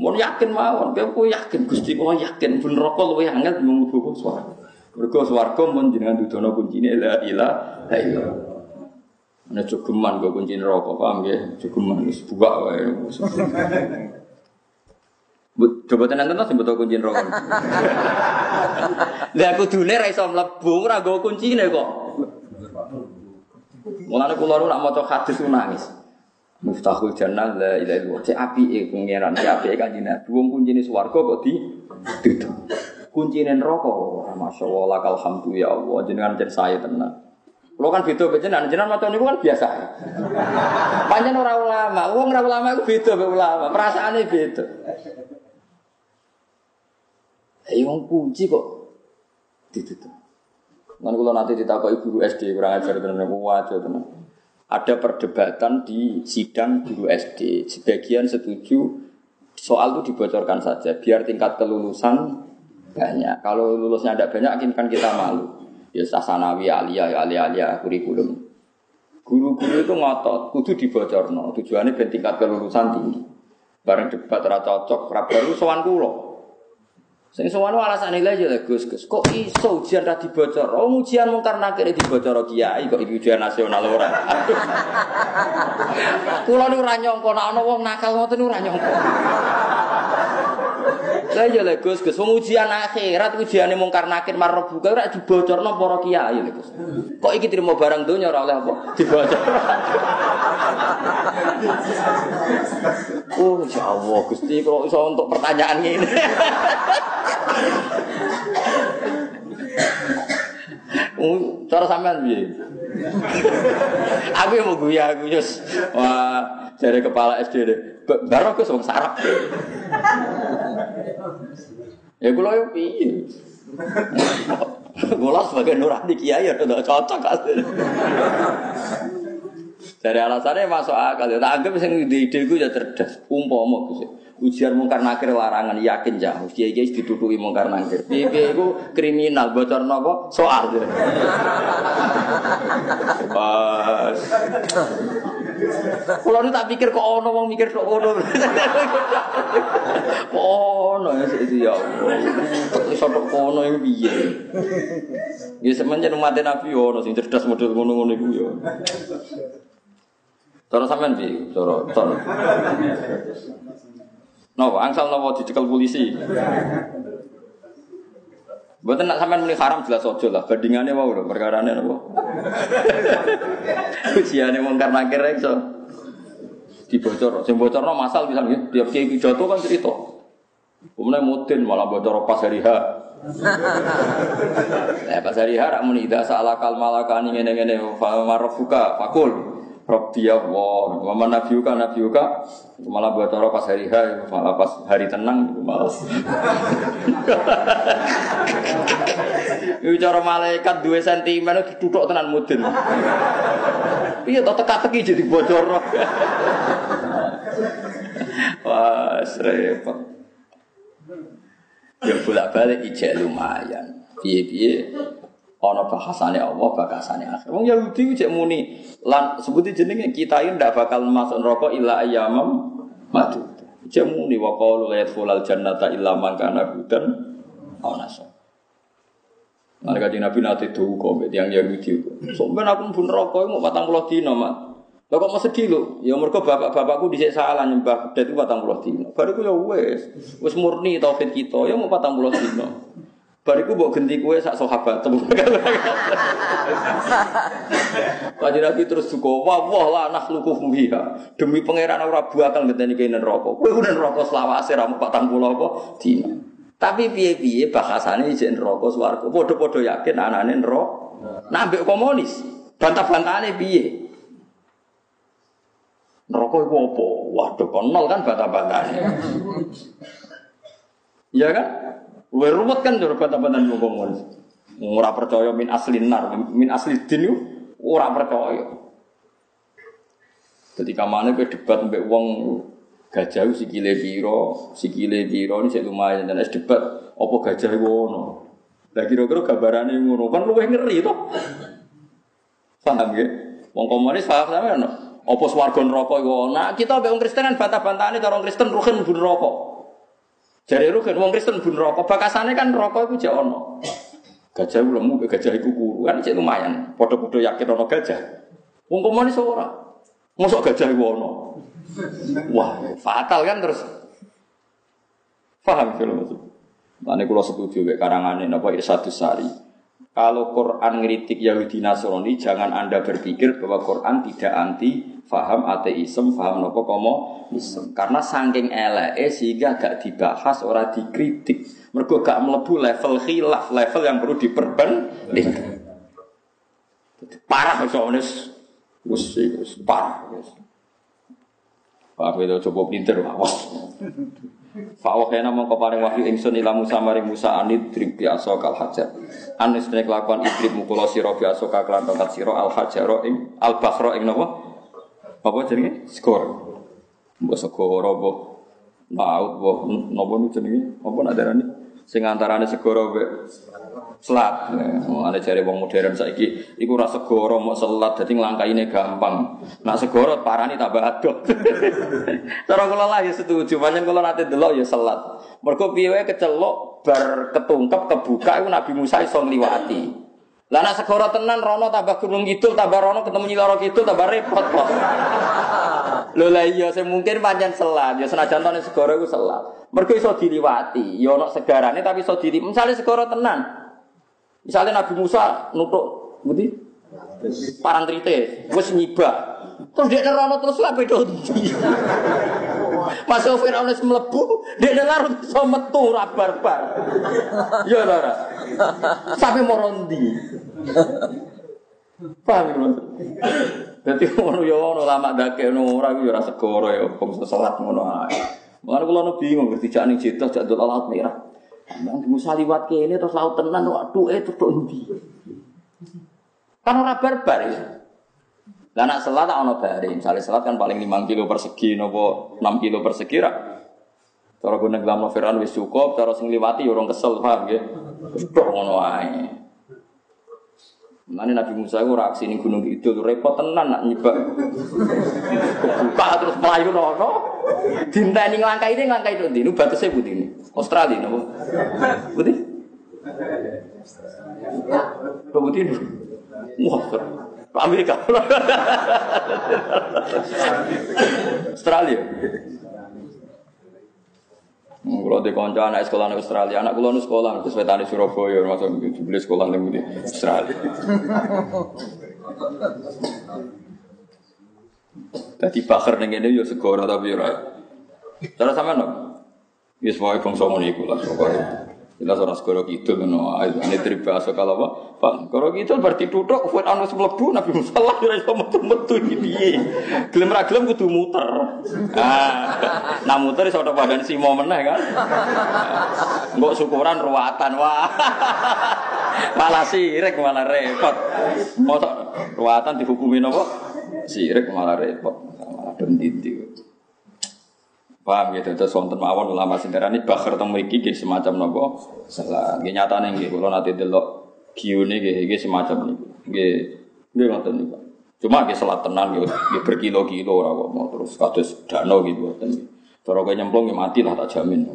Mun yakin mawon, kowe yakin Gusti kula yakin ben neraka luwih angel mlebu swarga. Mergo swarga mun jenengan didono kuncine la ilaha illallah. Ana cukuman kok kunci neraka, paham nggih? Cukuman wis buak wae. Coba tenan tenan sing beto kunci neraka. Lah kudune ra iso mlebu, ora nggo kuncine kok. Mulane kula ora maca hadis nangis. Miftahul Jannah la ilaha illallah. Cek apike pangeran, cek apike kanjeng Nabi. Wong kuncine swarga kok dididol. Kuncine neraka ora masyaallah lakal hamdu ya Allah. Jenengan cek saya tenan. Kula kan beda jenengan, jenengan maca niku kan biasa. Pancen ora ulama, wong ora ulama iku beda be ulama, perasaane beda. Ayo kunci kok ditutup. Kan kula nanti ditakoki guru SD kurang ajar tenan niku wae tenan. Ada perdebatan di sidang guru SD. Sebagian setuju soal itu dibocorkan saja biar tingkat kelulusan banyak. Kalau lulusnya tidak banyak kan kita malu. Ya sasanawi alia kurikulum. Guru-guru itu ngotot, kudu dibocorno. Tujuannya ben tingkat kelulusan tinggi. Bareng debat ora cocok, ra baru sowan kula. Sing sowan alasane lha ya Gus, kok iso ujian ra dibocor? Oh, ujian mungkar nakire dibocor kiai kok ujian nasional ora. Kula nu ra nyangka nek ana wong nakal ngoten ora nyangka. Lha ya Gus, wong ujian akhirat ujiane mungkar nakir marro buka ora dibocorno para kiai lho Gus. Kok iki trimo barang donya ora oleh apa dibocor. Oh ya Allah, Gusti kok iso untuk pertanyaan ngene. Cara sampean piye? Aku mau guya aku Yus. Wah, jare kepala SD baru Gus wong sarap. Ya kula yo piye. Kula sebagai nurani kiai ya ndak cocok asline. Dari alasannya masuk akal, tak anggap yang ide-ide ku ya cerdas. Umpama ku ujian mungkar nakir larangan yakin ya. Kiai guys dituduhi mungkar nakir. Piye ku kriminal bocorno kok soal. Pas. Kulo nu tak pikir kok ono wong mikir kok ono. Ono ya sik ya. Iso tok ono iki piye. Ya semenjak umat Nabi ono sing cerdas model ngono-ngono iku ya. Cara sampean piye? Cara. No, angsal nopo dicekel polisi. Mboten nak sampean muni haram jelas aja lah, bandingane wae lho perkarane nopo. Ujiane mungkar nakir iso dibocor. Sing bocorno masal pisan nggih, tiap kiai pidato kan cerita. Umumnya mudin malah bocor pas hari H. Lah pas hari H rak muni ida salakal malakani ngene-ngene fa marufuka fakul. Rabbi Allah, wa man nabiuka malah buat orang pas hari hari, malah pas hari tenang itu malas. Itu cara malaikat 2 cm itu duduk tenan mudin. Iya, tak teka-teki jadi bocor. Wah, repot. Ya bolak-balik ijek lumayan. Piye-piye. Ono bahasane Allah, bahasane akhir. Wong Yahudi cek muni lan sebuti jenenge kita iki ndak bakal masuk neraka illa ayyamam madu. Cek muni wa qalu la yadkhulul jannata illa man kana hudan aw nasab. Mereka di Nabi nanti dihukum, yang Yahudi sampai aku pun rokok, mau patang puluh dino mak. Lah kok mau sedih lho? Ya mereka bapak-bapakku dhisik salah nyembah kuda itu patang puluh dino. Bariku ya wis murni tauhid kita, ya mau patang puluh dino. Bariku mbok genti kowe sak sahabat. Kanjeng Nabi terus duka, wah la nakhluqukum biha. Demi pangeran ora bakal ngenteni kene neraka. Kowe ku neraka selawase ra mung 40 apa dina. Tapi piye-piye bahasane jek neraka swarga. Padha-padha yakin anane neraka. Nah mbek komunis, bantah-bantahane piye? Neraka iku apa? Waduh kenal kan bantah-bantahane. Iya kan? Luwih ruwet kan lho bantah-bantahan wong komunis. Ora percaya min asli nar, min asli din iku ora percaya. Ketika maneh kowe debat mbek wong gajah sikile pira iki lumayan tenan debat apa gajah iku ono. Lah kira-kira gambarane ngono, kan luwih ngeri to. Paham nggih? Wong komunis paham sampean ono. Apa swarga neraka iku ono. Nah, kita mbek wong Kristen kan bantah-bantahane cara Kristen rugen mbun neraka. Jare rugen wong Kristen mbun neraka, bakasane kan neraka iku jek ono. Gajah ulemu mbek gajah iku kuru kan jek lumayan. Padha-padha yakin ono gajah. Wong komunis ora. Mosok gajah iku ono. Wah, fatal kan terus. Faham kalau maksud. Mane kula setuju wek karangane napa Irsadus Sari. Kalau Quran ngritik Yahudi Nasrani, jangan Anda berpikir bahwa Quran tidak anti faham ateisme, faham napa komunisme. Karena saking eleke sehingga gak dibahas, ora dikritik. Mergo gak mlebu level khilaf, level yang perlu diperbenih. Parah soalnes. Wis parah. Pak Pedro coba pinter awas. Fa'ohena mongko paring wahyu ingsun ila Musa maring Musa anid drib biasa kal hajar. Anis nek lakon ibrit mukula sira biasa ka kelantongan sira al hajaro ing al basra ing napa? Apa jenenge? Skor. Mbok segara apa? Laut apa napa jenenge? Apa nak darani? Sing antarane segara mbek selat. Ana jare wong modern saiki iku ora segara mok selat dadi nglangkaine gampang. Nek segara parani tambah adoh. Cara kula lah ya setuju, pancen kula nate delok ya selat. Mergo piye wae kecelok bar ketungkep kebuka iku Nabi Musa iso ngliwati. Lah nek segara tenan rono tambah gunung kidul tambah rono ketemu Nyi Loro Kidul tambah repot kok. Lho la iya semungkin pancen selat ya senajan tone segara iku selat. Mergo iso diliwati ya ana segarane tapi iso diri. Misale segara tenan misalnya Nabi Musa nutuk ngerti parantrite wis nyibak terus dia nerono terus lah beda ndi Mas Fir'aun wis mlebu dia larut iso metu ra barbar ya ora sampe moro ndi paham lho dadi ono ya ono lama dakekno ora iku ya ora segara ya bangsa salat ngono ae mangane kula nu bingung ngerti jak ning jeda jak dol alat merah. Nang Musa liwat kene terus laut tenan kok tuke tutuk ndi. Kan ora barbar ya. Lah nek selat ana bare, misale selat kan paling 5 kilo persegi napa 6 kilo persegi ra. Cara gone nglamno Fir'aun wis cukup, cara sing liwati ya urung kesel, paham nggih. Gedhok ngono ae. Mane Nabi Musa iku ora aksi ning gunung Kidul repot tenan nak nyebak. Kebuka terus mlayu ono. Dinteni nglangkai itu ndi? Nu batese pundi ne? Australia napa? Pundi? Pundi. Wah, Amerika. Australia. Kalau di konco anak sekolah di Australia, anak kula nu sekolah terus wetane Surabaya, maksud jebule sekolah ning Australia. Dadi bakar ning ngene ya segara tapi ora. Cara sampean lho. Wis wae bangsa meniku lah pokoke. Jelas ora segara gitu ngono ae ane tribasa kalau apa? Pak, karo gitu berarti tutuk kuwi ana semlebu Nabi Musa lah ora iso metu-metu iki piye. Gelem ra gelem kudu muter. Ah, nah muter iso tok padane simo meneh kan. Engko syukuran ruwatan wah. Malah sirik malah repot. Motok ruwatan dihukumi napa? Sirik malah repot. Malah denditi. Paham gitu, terus wonten mawon ulama sinterani bakar teng mriki nggih semacam napa? Salah. Nggih nyatane nggih kula nate delok giyune nggih semacam niku. Nggih. Nggih ngoten niku. Cuma nggih selat tenan nggih berkilo-kilo ora kok mau terus kados dano nggih mboten. Cara kowe nyemplung nggih mati lah tak jamin.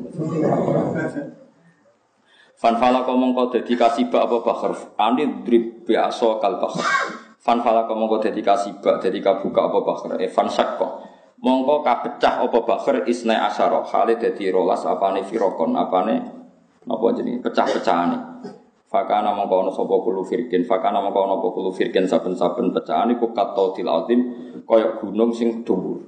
Fanfala komong kau dadi kasibak apa bakhraf? Ani drib biasa kal bakhraf. Fanfala komong kau dadi kasibak, dadi kabuka apa bakhraf? Fansakko. Mongko kapecah apa bakhraf isnai asyara. Khale dadi rolas apane firqon apane apa jenenge pecah-pecahane. Fakana mongko ana sapa kulo firqin, fakana mongko ana apa kulo firqin saben-saben pecahane ku katatil azim kaya gunung sing dhuwur.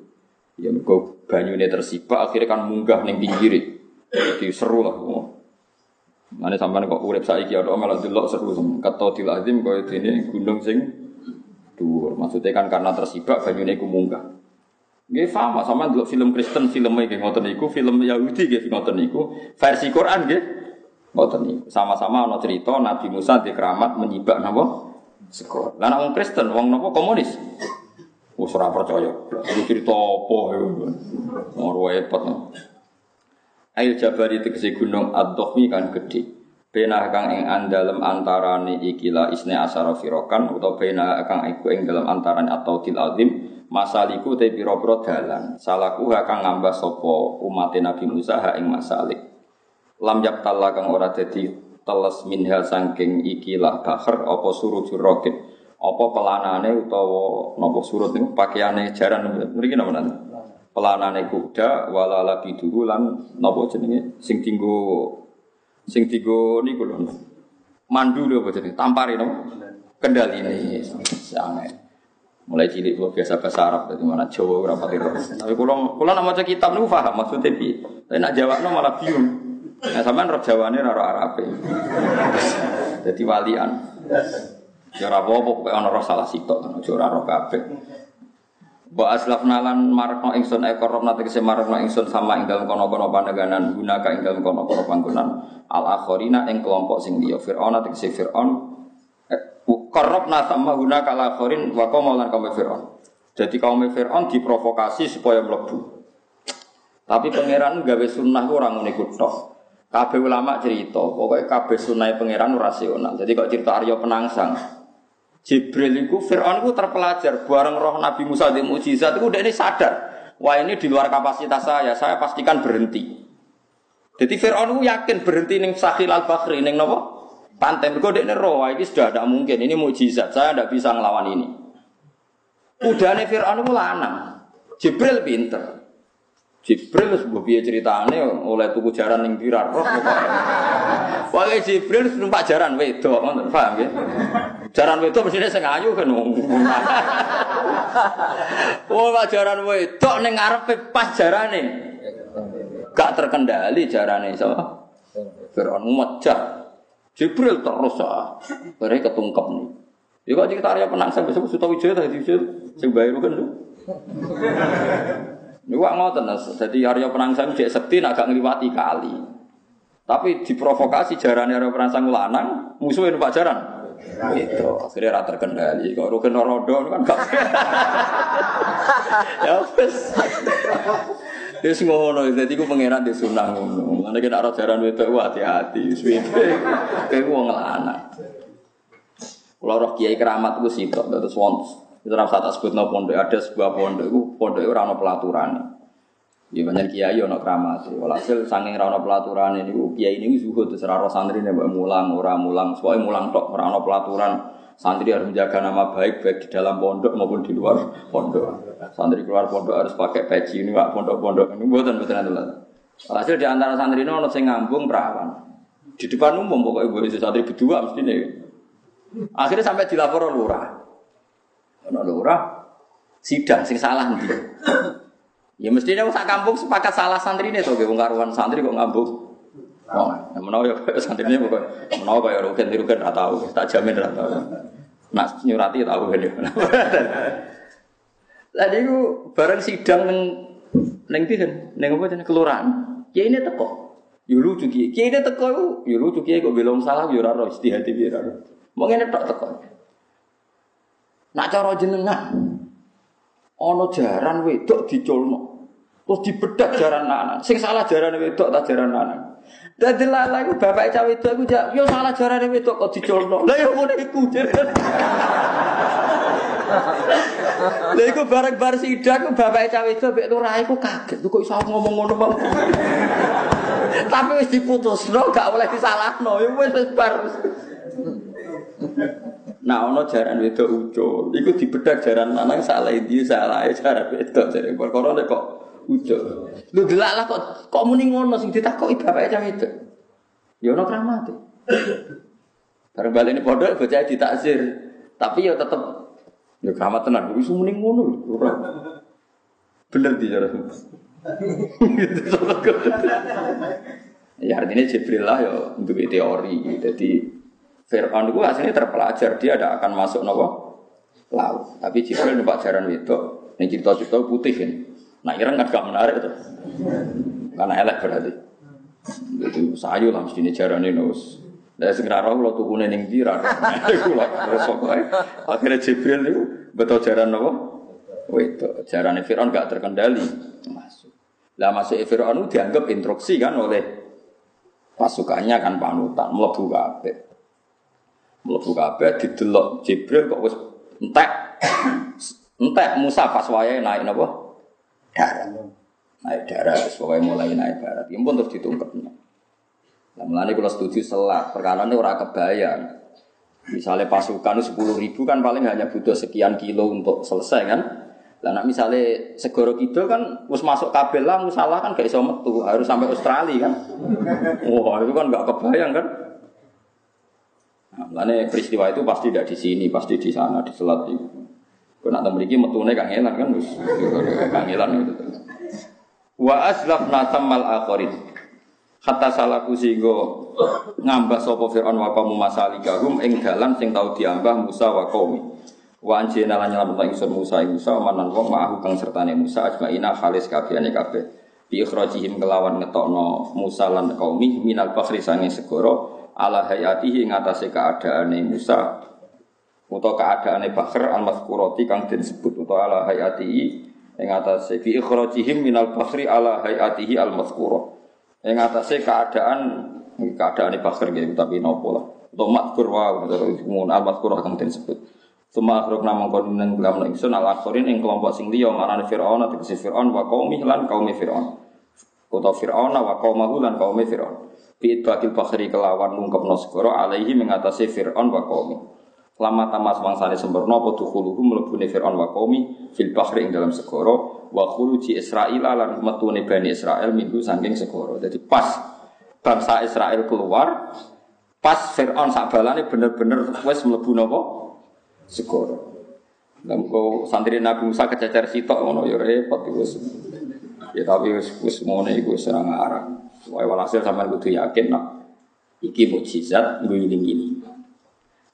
Ya mergo banyune tersibak akhire kan munggah ning pinggire. Jadi seru lah. Mane sampeyan kok urip saiki ana malah delok seru katatil azim kaya dene gunung sing dhuwur. Maksudnya kan karena tersibak banyune iku munggah. Nggih paham sampeyan delok film Kristen filme nggih ngoten niku, film Yahudi nggih ngoten niku, versi Quran nggih ngoten niku. Sama-sama ana cerita Nabi Musa dikeramat menyibak napa? Sekor. Lah nek wong Kristen wong napa komunis? Wis ora percaya. Iku cerita apa iku? Ora repot. Ail Jabari tegese gunung Ad-Dhahmi kan gedhe. Benah kang ing dalem antarane ikilah isne asyara firokan utawa benah kang iku ing dalem antarane at-Tawtil Azim masaliku te pira-pira dalan. Salaku kang ngambah sapa umate Nabi Musa ha ing masalik. Lam yaptalla kang ora dadi teles minha saking ikilah bahar apa surujur rakib. Apa pelanane utawa napa surut niku pakaiane jaran mriki napa napa. Pelanane kuda wala labiduhu lan napa jenenge sing dinggo niku lho. Mandu lho apa jenenge tampari napa? Kendhaline. Sanget. Mulai cilik kula biasa bahasa Arab dadi mana Jawa ora pati ro. Tapi kula nek maca kitab niku paham maksude piye. Tapi nek jawabno malah bingung. Nah sampean ro Jawane ora ro Arabe. Dadi walian. Ya ora apa-apa kok ana ro salah sitok, aja ora ro kabeh. Wa aslafnalan marqo ingsun ekoromna tegese marqo ingsun sama ing dalem kono-kono pandanganan guna ka ing dalem kono-kono panggonan al-akhirina ing kelompok sing liya Firaun tegese Firaun qarrabna sama guna ka al-akhirin wa qawma lan kaum Firaun. Jadi kaum Firaun diprovokasi supaya mlebu. Tapi pangeran gawe sunnah ora ngene kutok. Kabeh ulama cerita, pokoke kabeh sunnahe pangeran ora rasional. Jadi kok cerita Arya Penangsang Jibril itu, Fir'aun itu terpelajar bareng roh Nabi Musa di mukjizat itu dia ini sadar, wah ini di luar kapasitas saya pastikan berhenti. Jadi Fir'aun itu yakin berhenti di Sakhil al-Bakhri, di apa? Pantai, itu dia ini roh, ini sudah tidak mungkin, ini mukjizat, saya tidak bisa ngelawan ini. Udahnya Fir'aun itu lanang, Jibril pinter. Jibril sebuah ceritanya oleh tuku jaran yang birar roh. Wah, Jibril numpak jaran wedok, paham ya? Jaran wedok mesti sing ayu kan. Wah, jaran wedok ning ngarepe pas jarane. Gak terkendali jarane sapa? Firaun mejah. Jibril terus ah. Bare ketungkep nih. Ya kok cerita Arya Penangsang besok Sutawijaya tadi sing bayu kan lho. Niku ngoten Mas. Dadi Arya Penangsang jek sekti nek gak ngliwati kali. Tapi diprovokasi jarane Arya Penangsang lanang, musuhe numpak jaran. Gitu. Akhirnya rata terkendali. Kok rugen rodo kan gak. Ya wis. Wis ngono, dadi ku pangeran di sunah ngono. Nek nek ora jaran wedok hati-hati, suwe. Kayak wong lanang. Kula roh kiai keramat ku sitok, terus wonten. Itu ora usah tak sebutno pondok, ada sebuah pondok iku pondoke ora ana pelaturane. Ya banyak kiai ana kramate. Walhasil saking ra ana pelaturane niku kiai niku zuhud terserah ro santrine mbok mulang ora mulang, pokoke mulang tok ora ana pelaturan. Santri harus menjaga nama baik di dalam pondok maupun di luar pondok. Santri keluar pondok harus pakai peci ini Pak pondok-pondok niku mboten-mboten lho. Walhasil di antara santrine ana sing ngambung prawan. Di depan umum pokoke mbok santri berdua mesti nek. Akhirnya sampai dilapor lurah. Ana lurah sidang sing salah ndi. Ya mestinya sak kampung sepakat salah santrine to nggih wong karuan santri kok ngambung. Oh, menawa ya santrine kok menawa kaya rugen-rugen ra tau, tak jamin ra tau. Nak nyurati tau kan ya. Lah niku bareng sidang ning dinten, ning apa jenenge kelurahan. Kiyaine teko. Ya lucu kiye. Kiyaine teko ya lucu kiye kok belong salah ya ora ro istihati piye ra. Mong ngene tok teko. Nak cara jenengan ana jaran wedok diculno. Terus dibedhak jaran lanang. Sing salah jaran wedok ta jaran lanang. Dadi lalaku bapake cah wedok iku yo salah jaran wedok kok diculno. Lah yo ngene iku. Lah iku bareng-bareng sidang bapake cah wedok mek lurahe ku kaget. Kok iso ngomong ngono, Pak? Tapi wis diputusno gak oleh disalahno. Ya wis bar. Nah ono jaran wedok ucul, iku dibedak jaran lanang salah iki salahe jaran wedok jare perkara nek kok ucul. Lho delak lah kok muni ngono sing ditakoki bapake cah wedok. Ya ono kramate. Bareng balene pondok bocah ditakzir, tapi ya tetep ya kramat tenan iku muni ngono ora. Bener di jaran. Ya artinya Jibril lah ya untuk teori. Jadi Fir'aun itu aslinya terpelajar, dia tidak akan masuk nopo laut. Tapi Jibril numpak jaran itu, yang cerita-cerita putih kan. Nah Iran kan gak menarik itu, karena elek berarti. Jadi sayu lah mesti jaran ini nus. Dari segera roh lo tuh kuning jiran. Akhirnya Jibril itu betul jaran nopo. Itu jaran Fir'aun gak terkendali masuk. Lah masuk Fir'aun itu dianggap instruksi kan oleh pasukannya kan panutan mlebu kabeh. Mlebu kabeh didelok Jibril kok wis entek. Entek Musa pas wayahe naik napa? Darat. Naik darat wis wayahe mulai naik darat. Ya ampun terus ditungkepno. Lah mulane kula setuju selat, perkara ne ora kebayang. Misalnya pasukan 10.000 kan paling hanya butuh sekian kilo untuk selesai kan. Lah nek misale segara kidul kan wis masuk kabel lah musalah kan gak iso metu, harus sampai Australia kan. Wah, itu kan gak kebayang kan. Nah, lane peristiwa itu pasti tidak di sini, pasti di sana di selat itu. Kok nek mriki metune kangelan kan wis kangelan gitu. Wa aslafna tamal akhirin. Hatta salaku singgo ngambah sapa Firaun wa qaum masalikahum ing dalan sing tau diambah Musa wa qaumi. Wa anjina lan nyelametna ingsun Musa ing Musa manan wa ma'ahu kang sertane Musa ajmaina khalis kabehane kabeh bi ikhrajihim kelawan ngetokno Musa lan qaumi minal bakhri sange segara ala hayatihi ing atase kaadaane Musa utawa kaadaane bakhr al-mazkurati kang den sebut utawa ala hayatihi ing atase bi ikhrajihim minal bakhri ala hayatihi al-mazkura ing atase kaadaane bakhr nggih tapi napa lah utawa mazkur wa utawa al-mazkura kang den sebut Suma akhrok namang koninang gelamna ingsun al-akhirin ing kelompok sing liya manane Fir'aun tegese Fir'aun wa qaumi lan qaumi Fir'aun. Kota Fir'aun wa qaumahu lan qaumi Fir'aun. Bi'id bakil bakhri kelawan nungkepno segara alaihi mengatasi Fir'aun wa qaumi. Lama tamas wangsane sempurna apa dukhuluhum mlebune Fir'aun wa qaumi fil bakhri ing dalam segara wa khuruji Israil lan metune Bani Israil minggu saking segara. Jadi pas bangsa Israil keluar pas Fir'aun sakbalane bener-bener wis mlebu napa segoro. Nek kok santri Nabi Musa kececer sitok ngono ya repot wis. Ya tapi wis ngene iku serang arah. Wae walhasil sampean kudu yakin nek iki mukjizat ngene-ngene.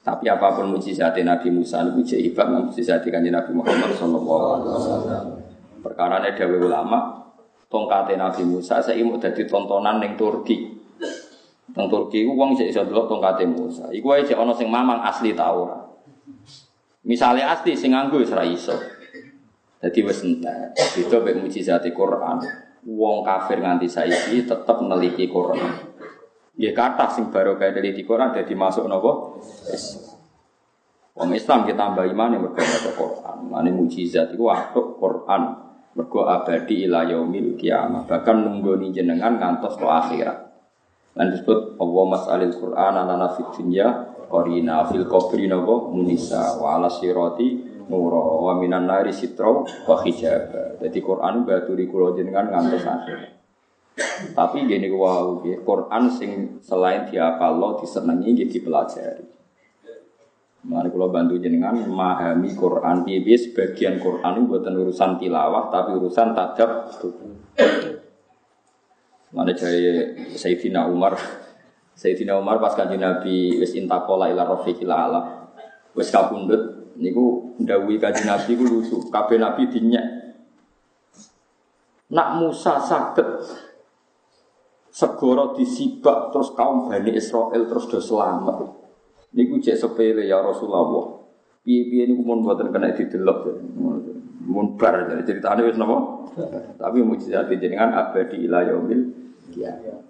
Tapi apapun mukjizat Nabi Musa niku jek ibak mukjizat Kanjeng Nabi Muhammad sallallahu alaihi wasallam. Perkarane dhewe ulama tongkate Nabi Musa saiki mung dadi tontonan ning Turki. Nang Turki ku wong jek iso ndelok tongkate Musa. Iku wae jek ana sing mamang asli ta ora. Misalnya asli sing nganggo wis ra iso. Dadi wis entek. Beda mek mujizate Quran. Wong kafir nganti saiki tetep neliti Quran. Nggih kathah sing barokah neliti Quran dadi masuk napa? Islam. Wong Islam ditambah imane mergo maca Quran. Mane mujizat iku watuk Quran. Mergo abadi ila yaumil qiyamah. Bahkan nunggoni jenengan ngantos ke akhirat. Lan disebut Allah mas'alil Quran ana fi dunya Korina fil qabri nabo munisa wa ala sirati nuro wa minan nari sitra wa hijab. Dadi Quran baturi kula jenengan ngantos akhir. Tapi gini wau nggih Quran sing selain dihafal lo disenengi nggih dipelajari. Mari kula bantu jenengan memahami Quran piye sebagian Quran mboten urusan tilawah tapi urusan tadabbur. Mane jare Sayyidina Umar pas Kanjeng Nabi wis intaqala ila rafiqil a'la. Wis kapundhut niku ndhawuhi Kanjeng Nabi ku lucu, kabeh nabi dinyek. Nak Musa saged segara disibak terus kaum Bani Israil terus do selamat. Niku jek sepele ya Rasulullah. Piye-piye niku mun mboten kena didelok. Mun bar jare critane wis napa? Tapi mujizat jenengan abadi ila yaumil qiyamah.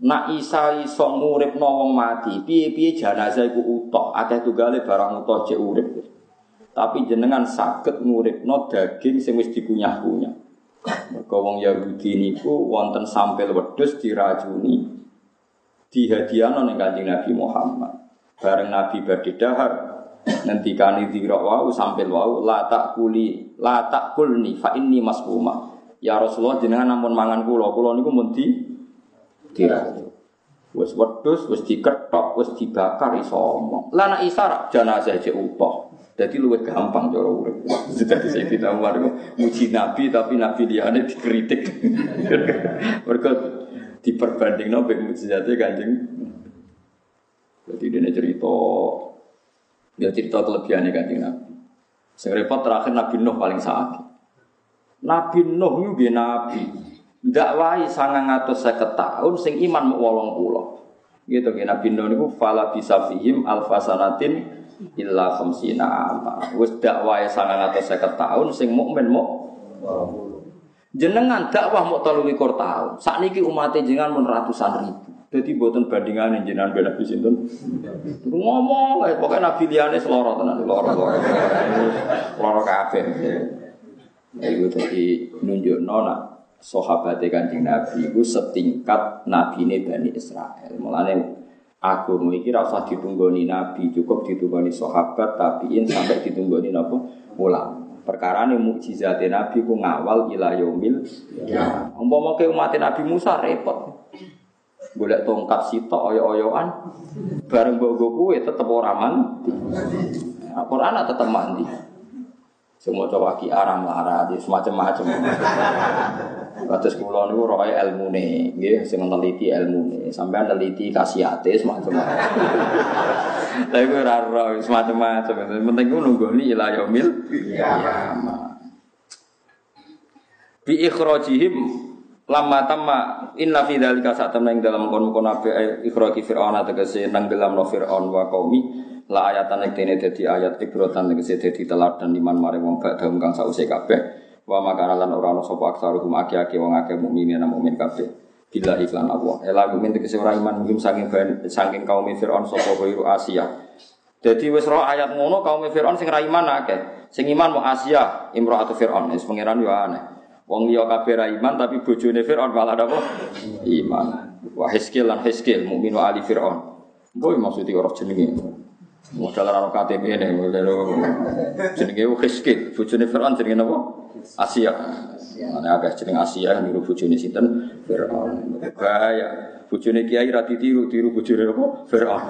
Nak isa nguripno wong mati, piye-piye jenazah iku utuh, akeh tunggale barang utuh jek urip. Tapi jenengan saged nguripno daging sing wis dikunyah-kunyah. Wong Yahudi niku wonten sampel wedhus diracuni dihadiahno ning Kanjeng Nabi Muhammad. Bareng Nabi badhe dahar ngendikane dira wau sampel wau la taqulni fa inni masquma. Ya Rasulullah jenengan ampun mangan kula niku mun diracuni. Wis wedhus wis dikethok wis dibakar iso omong. Lah nek isarak jenazah jek utuh. Jadi luwih gampang cara urip. Dadi saya tidak warga muji Nabi tapi Nabi liyane dikritik. Mergo diperbandingno mek mujizate Kanjeng. Dadi dene cerita ya cerita kelebihane Kanjeng Nabi. Sing repot terakhir Nabi Nuh paling saat. Nabi Nuh niku nggih nabi. Dakwahi 950 tahun sing iman mung 80. Gitu nggih Nabi Nuh niku fala bisafihim alfasanatin illa khamsina ama wis dakwahe 950 tahun sing mukmin muk 80 jenengan dakwah muk 23 tahun sakniki umate jenengan mun ratusan ribu dadi mboten bandingane jenengan ben nabi sinten ngomong ae pokoke nabi liyane seloro tenan loro kabeh iku dadi nunjukno nak sahabate Kanjeng Nabi iku setingkat nabine Bani Israil mulane aku mikir rasa ditunggoni Nabi cukup ditunggoni sahabat tabiin sampai ditunggoni napa ulama. Perkarane mukjizat Nabi ku ngawal ila yaumil ya. Umpama ke umat Nabi Musa repot. Golek tongkat sitok oyo-oyoan bareng mbok kuwe tetep ora mandi. Al-Qur'an tetep mandi. Semua coba ki aram larade semacam-macam. Terus kula niku roe elmune, nggih sing neliti elmune. Sampeyan neliti khasiate semacam-macam. Lha iku ora roe semacam-macam. Sing penting ku nunggoni ila yaumil qiyamah. Bi ikhrajihim lamma tamma inna fi dzalika sa'atan ing dalam kono-kono ape ikhraji fir'auna tegese nang dalam fir'aun wa qaumi la ayatan iktene dadi ayat ibratan tegese dadi teladan liman maring wong badhe kang sause kabeh. Wa makaralan ora ana sapa aksaruhum aki-aki wong akeh mukmine ana mukmin kabeh bila iklan Allah ela mukmin tegese ora iman mungkin saking kaum Firaun sapa wiru Asia dadi wis ro ayat ngono kaum Firaun sing ra iman akeh sing iman mung Asia imra'atu Firaun wis pangeran yo aneh wong liya kabeh ra iman tapi bojone Firaun malah napa iman wa Hiskil lan Hiskil mukmin wa ali Firaun boy maksud iki ora jenenge modal ana KTP-ne jenenge Hiskil bojone Firaun jenenge napa Asia. Ana agak jeneng Asia niru bojone sinten Firaun. Bahaya. Bojone kiai ra ditiru bojone apa? Firaun.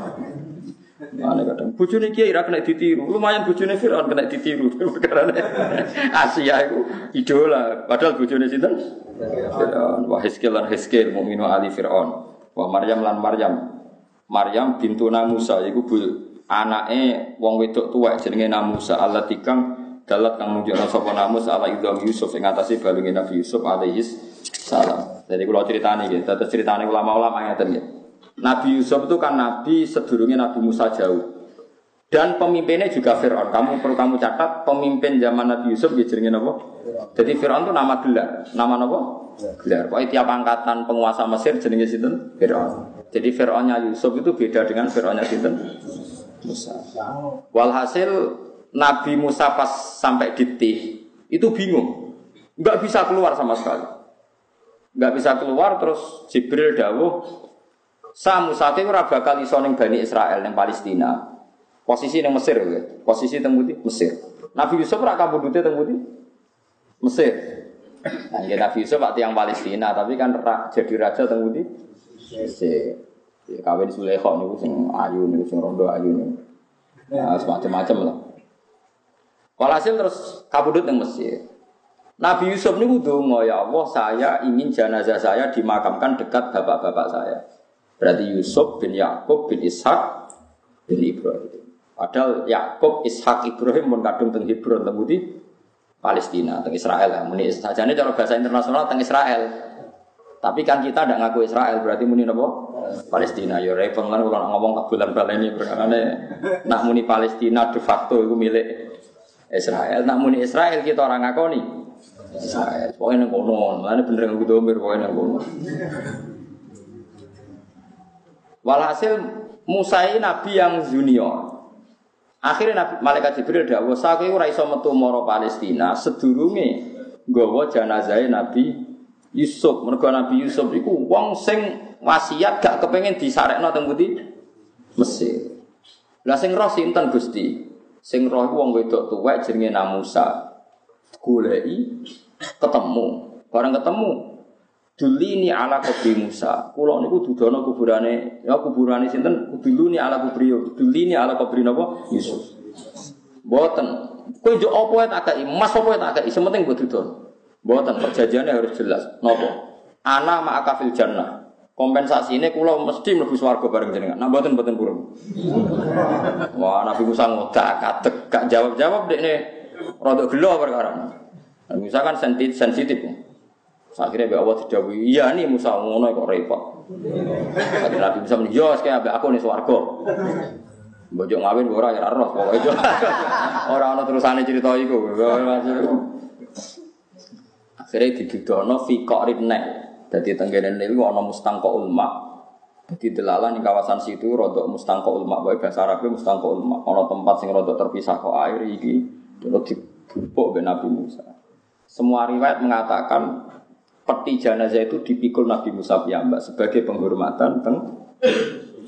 Ana kadang bojone kiai ra kena ditiru. Lumayan bojone Firaun kena ditiru perkara Asia iku idola padahal bojone sinten? Firaun. Wa Hiskil lan Hiskil mukminu ali Firaun. Wa Maryam lan Maryam. Maryam bintuna Musa iku anake wong wedok tuwek jenenge Namusa alatikang dalat kang nunjukna sapa Namus ala Idham Yusuf ing atase balunge Nabi Yusuf alaihi salam. Jadi kula critani nggih, tetes critane ulama-ulama ngaten nggih. Nabi Yusuf itu kan nabi sedurunge Nabi Musa jauh. Dan pemimpinnya juga Firaun. Perlu kamu catat pemimpin zaman Nabi Yusuf nggih jenenge napa? Jadi Firaun itu nama gelar. Nama napa? Gelar. Pokoke tiap angkatan penguasa Mesir jenenge sinten? Firaun. Jadi Firaunnya Yusuf itu beda dengan Firaunnya sinten? Musa. Walhasil Nabi Musa pas sampai di Tih itu bingung, nggak bisa keluar sama sekali, nggak bisa keluar. Terus Jibril dawuh, sa Musa itu ora bakal iso ning Bani Israel ning Palestina, posisi ning Mesir, posisi teng pundi Mesir. Nabi Yusuf ora kabudute teng pundi Mesir. Nah, ya Nabi Yusuf waktu yang Palestina, tapi kan jadi raja teng pundi Mesir. Ya, kawin Sulaikha niku sing ayu niku sing rondo ayu niku. Nah, semacam-macam lah. Walhasil terus kabudut yang Mesir. Nabi Yusuf niku ndonga, ya Allah, saya ingin jenazah saya dimakamkan dekat bapak-bapak saya. Berarti Yusuf bin Yakub bin Ishak bin Ibrahim. Padahal Yakub, Ishak, Ibrahim mun kadung teng Hebron teng pundi Palestina, teng Israel lah. Muni sajane cara bahasa internasional teng Israel. Tapi kan kita ndak ngaku Israel, berarti muni napa? Palestina yo repot kan kula ngomong tak bulan-baleni perkarane. Nak muni Palestina de facto iku milik Israel, namun Israel kita orang ngakoni Israel, pokoknya yang konon, karena bener yang kudomir, pokoknya yang konon. Walhasil Musa ini nabi yang junior. Akhirnya Malaikat Jibril dakwah, saya kira iso metu moro Palestina, sedurunge nggawa janazahe Nabi Yusuf. Mergo Nabi Yusuf iku wong sing wasiat gak kepengin disarekno teng pundi Mesir. Lah sing roh sinten Gusti? Sing roh iku wong wedok tuwek jenenge Namusa. Goleki ketemu, bareng ketemu Dulini ala kubri Musa. Kula niku dudono kuburane, ya kuburane sinten? Dulini ala kubri. Dulini ala kubri napa? Yusuf. Mboten. Kowe njuk apa wae tak kei, mas apa wae tak kei, sing penting mbok dudono. Mboten, perjanjiane harus jelas. Napa? Ana ma'aka fil jannah. Kompensasine kula mesti mlebu swarga bareng jenengan. Nah mboten purun. Wah, Nabi Musa ngodak kadeg, gak jawab-jawab dekne. Rodok gelo perkara. Nabi Musa kan sensitif. Akhirnya Allah didawuhi, iya nih Musa ngono kok repot. Akhirnya Nabi Musa muni, "Yo, sik ambek aku ning swarga." Mbok ngawin ora ya ora pokoke. Ora ana terusane cerita iku. Akhirnya didudono fi qarinnah. Dadi tenggene niku ana mustangqaul ma. Dadi delalah ning kawasan situ rodok mustangqaul ma wae basa Arabe mustangqaul ma. Ana tempat sing rodok terpisah kok air iki. Terus dibubuk ben Nabi Musa. Semua riwayat mengatakan peti jenazah itu dipikul Nabi Musa piyambak sebagai penghormatan teng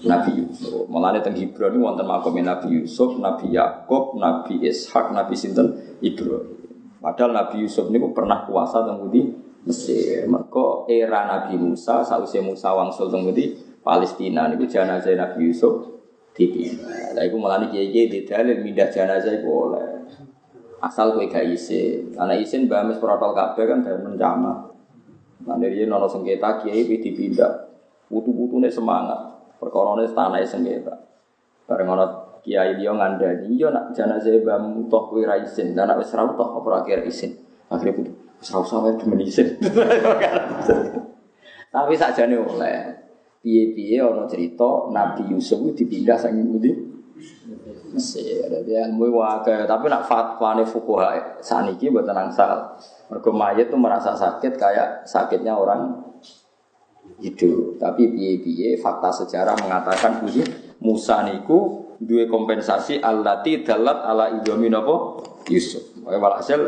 Nabi Yusuf. Malane teng Ibrani wonten makome Nabi Yusuf, Nabi Yakub, Nabi Ishak, Nabi sinten Ibrahim. Padahal Nabi Yusuf niku pernah kuasa teng pundi Mesir. Mergo era Nabi Musa sausé Musa wangsul teng pundi Palestina niku jenazah Nabi Yusuf dipindah. Lha iku malane kiye-kiye didalil mindah jenazah iku oleh. Asal kowe gak isin. Ana isin bames protokol kabeh kan dadi mencamat. Mandiri nono sengketa kiai itu dipindah, butuh-butuhnya semangat, perkorone tanah sengketa. Bareng orang kiai dia ngandani, yo nak jana saya bamu toh kui raisin, jana besarau toh apa akhir isin, akhirnya butuh besarau sampai demenisin. Tapi saja nih oleh piye-piye orang cerita Nabi Yusuf itu dipindah sangi budi Mesir, dia mui wakai. Tapi nak fatwa nih fukuha saniki buat tenang sal. Mergo mayit itu merasa sakit kayak sakitnya orang hidup. Tapi piye-piye fakta sejarah mengatakan Gusti Musa niku duwe kompensasi allati dalat ala idzamin apa Yusuf. Walhasil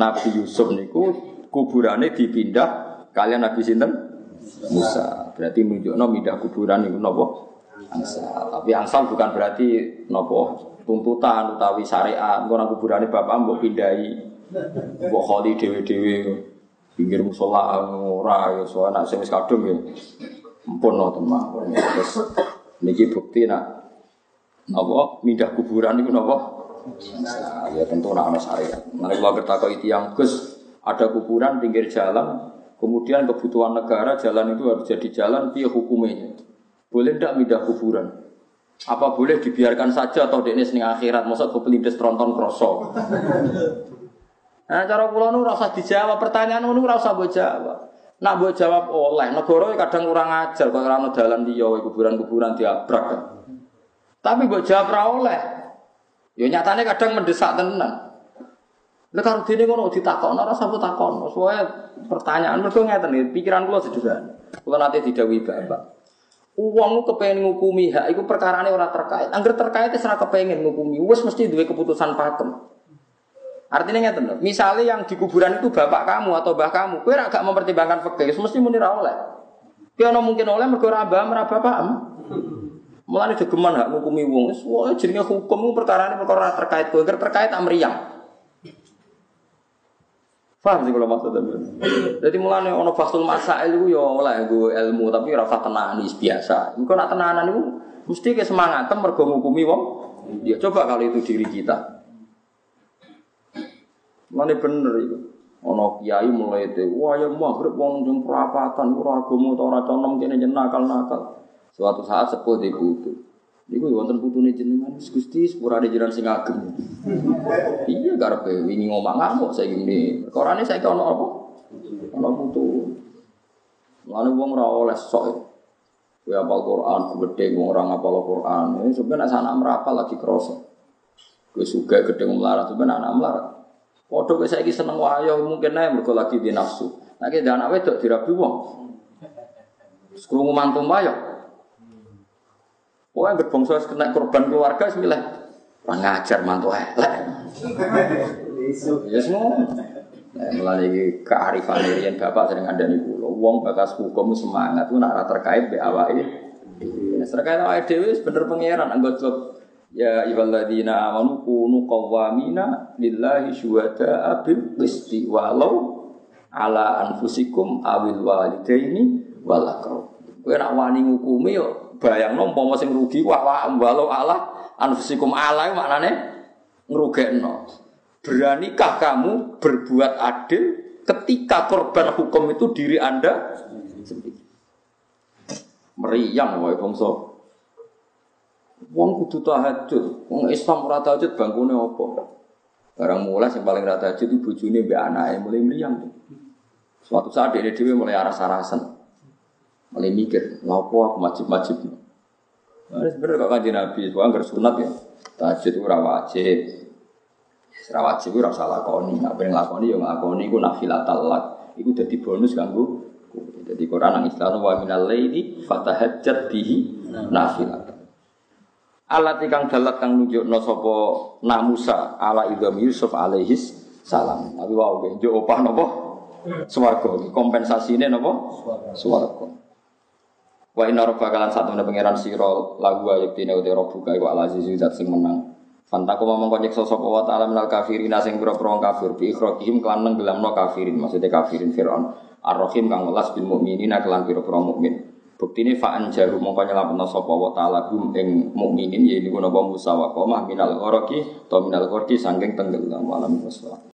Nabi Yusuf niku kuburane dipindah kalian Nabi sinten Musa. Berarti nunjukno pindah kuburan niku napa angsal. Tapi angsal bukan berarti napa tuntutan utawi syariat ora kuburane bapak mbok pindhahi mbok kholi dhewe-dhewe pinggir musala ora ya soal nek sing wis kadung ya ampun to mawon terus niki bukti nak napa mindah kuburan niku napa ya tentu ora ana syariat nek kula ketakoki tiyang Gus ada kuburan pinggir jalan kemudian kebutuhan negara jalan itu harus jadi jalan piye hukumnya boleh ndak mindah kuburan apa boleh dibiarkan saja atau dekne ning akhirat mosok kepelindes tronton kroso. Nah, cara kula nu ora usah dijawab pertanyaan ngono ora usah mbok jawab. Nek mbok jawab oleh negara kadang kurang ajar kok ora ana dalan liya kuburan-kuburan diabrak. Kan? Tapi mbok jawab ra oleh. Ya nyatane kadang mendesak tenan. Lha karo dene ngono ditakokno ora usah mbok takokno. Soale pertanyaan mergo ngeten iki pikiran kula sederhana. Kula nate didhawuhi Bapak. Wong kepengin ngukumi hak iku perkarane ora terkait. Angger terkait wis ora kepengin ngukumi, wis mesti duwe keputusan pakem. Artinya ngeten lho, misalnya yang di kuburan itu bapak kamu atau mbah kamu, kowe ora gak mempertimbangkan fikih, mesti muni ra oleh. Ki ana mungkin oleh mergo ora mbah ora bapak. Mulane degeman hak ngukumi wong, wis wae jenenge hukum perkarane perkara terkait kowe terkait amriyah. Paham sing kula maksud ta. Dadi mulane ana fasul masail iku ya oleh nggo ilmu tapi ora usah tenani biasa. Engko nek tenanan niku mesti ke semangat mergo ngukumi wong. Ya coba kalau itu diri kita. Mane bener iku. Ana kiai mulai te, wah ya magrib wong njung perapatan ora agama ta ora canom kene nakal-nakal. Suatu saat sepuh di putu. Niku wonten putune jenengan Gusti sepurane jenengan sing ageng. Iya karepe wingi ngomong ngamuk saiki ngene. Perkarane saiki ana apa? Ana putu. Mane wong ora oleh sok. Kowe apal Quran, gedhe wong ora ngapal Quran. Sampeyan nek sanak merapal lagi krasa. Kowe sugih gedhe melarat sampeyan anak melarat. Waduh saya ini seneng wayah, mungkin aja mereka lagi di nafsu. Nah kita anak wedok dirabi wong. Sekurungu mantum wayah. Pokoknya berbongsa kena korban keluarga, bismillah. Pengajar mantu elek. Ya semua. Melalui kearifan riyen bapak sering ngandani kula, wong bakas hukum semangat ku nek ora terkait mbek awake. Terkait awake dhewe wis bener pangeran anggo job ya ayyuhalladzina amanu kunu qawwamina lillahi syuhada'a bil qisti walau ala anfusikum awil walidaini wal aqrabin. Kowe nek wani ngukumi yo bayangno umpama sing rugi awakmu walau ala anfusikum ala maknane ngrugekno. Beranikah kamu berbuat adil ketika korban hukum itu diri Anda sendiri? Meriang wae bangsa. Wong kudu tahajud, wong Islam ora tahajud bangkune apa? Barang mulai sing paling ra tahajud iku bojone mbek anake mulai meriang. Suatu saat dhek dhewe mulai aras-arasan. Mulai mikir, lha apa aku wajib-wajib. Wis bener kok Kanjeng Nabi, wong anggere sunat ya. Tahajud ora wajib. Ora wajib ora usah lakoni, nek pengen lakoni ya nglakoni iku nafilat talak. Iku dadi bonus kanggo. Dadi Quran nang Islam wa minal laili fatahajjat bihi nafilat. Alati kang dalat kang nunjukna sapa Namusa ala idham Yusuf alaihi salam. Tapi wau ge njuk opah napa? Swarga. Kompensasine napa? Swarga. Wa inna rabbaka lan satune pangeran sira lagu ayaktine uti rabbuka wa alazizu zat sing menang. Fantaku mamang konyek sosok Allah Ta'ala minal kafirin asing bera-bera kafir biikhrokihim kelan nenggelamno kafirin maksudnya kafirin Fir'aun ar-rohim kang welas bin mu'minina kelan bera-bera mu'min buktini fa'an jaru mongkonya lapna sosok Allah Ta'ala gum ing mu'minin yaitu nabwa musawaqomah minal ghoroki atau minal ghoroki sanggeng tenggelam walam wassalam.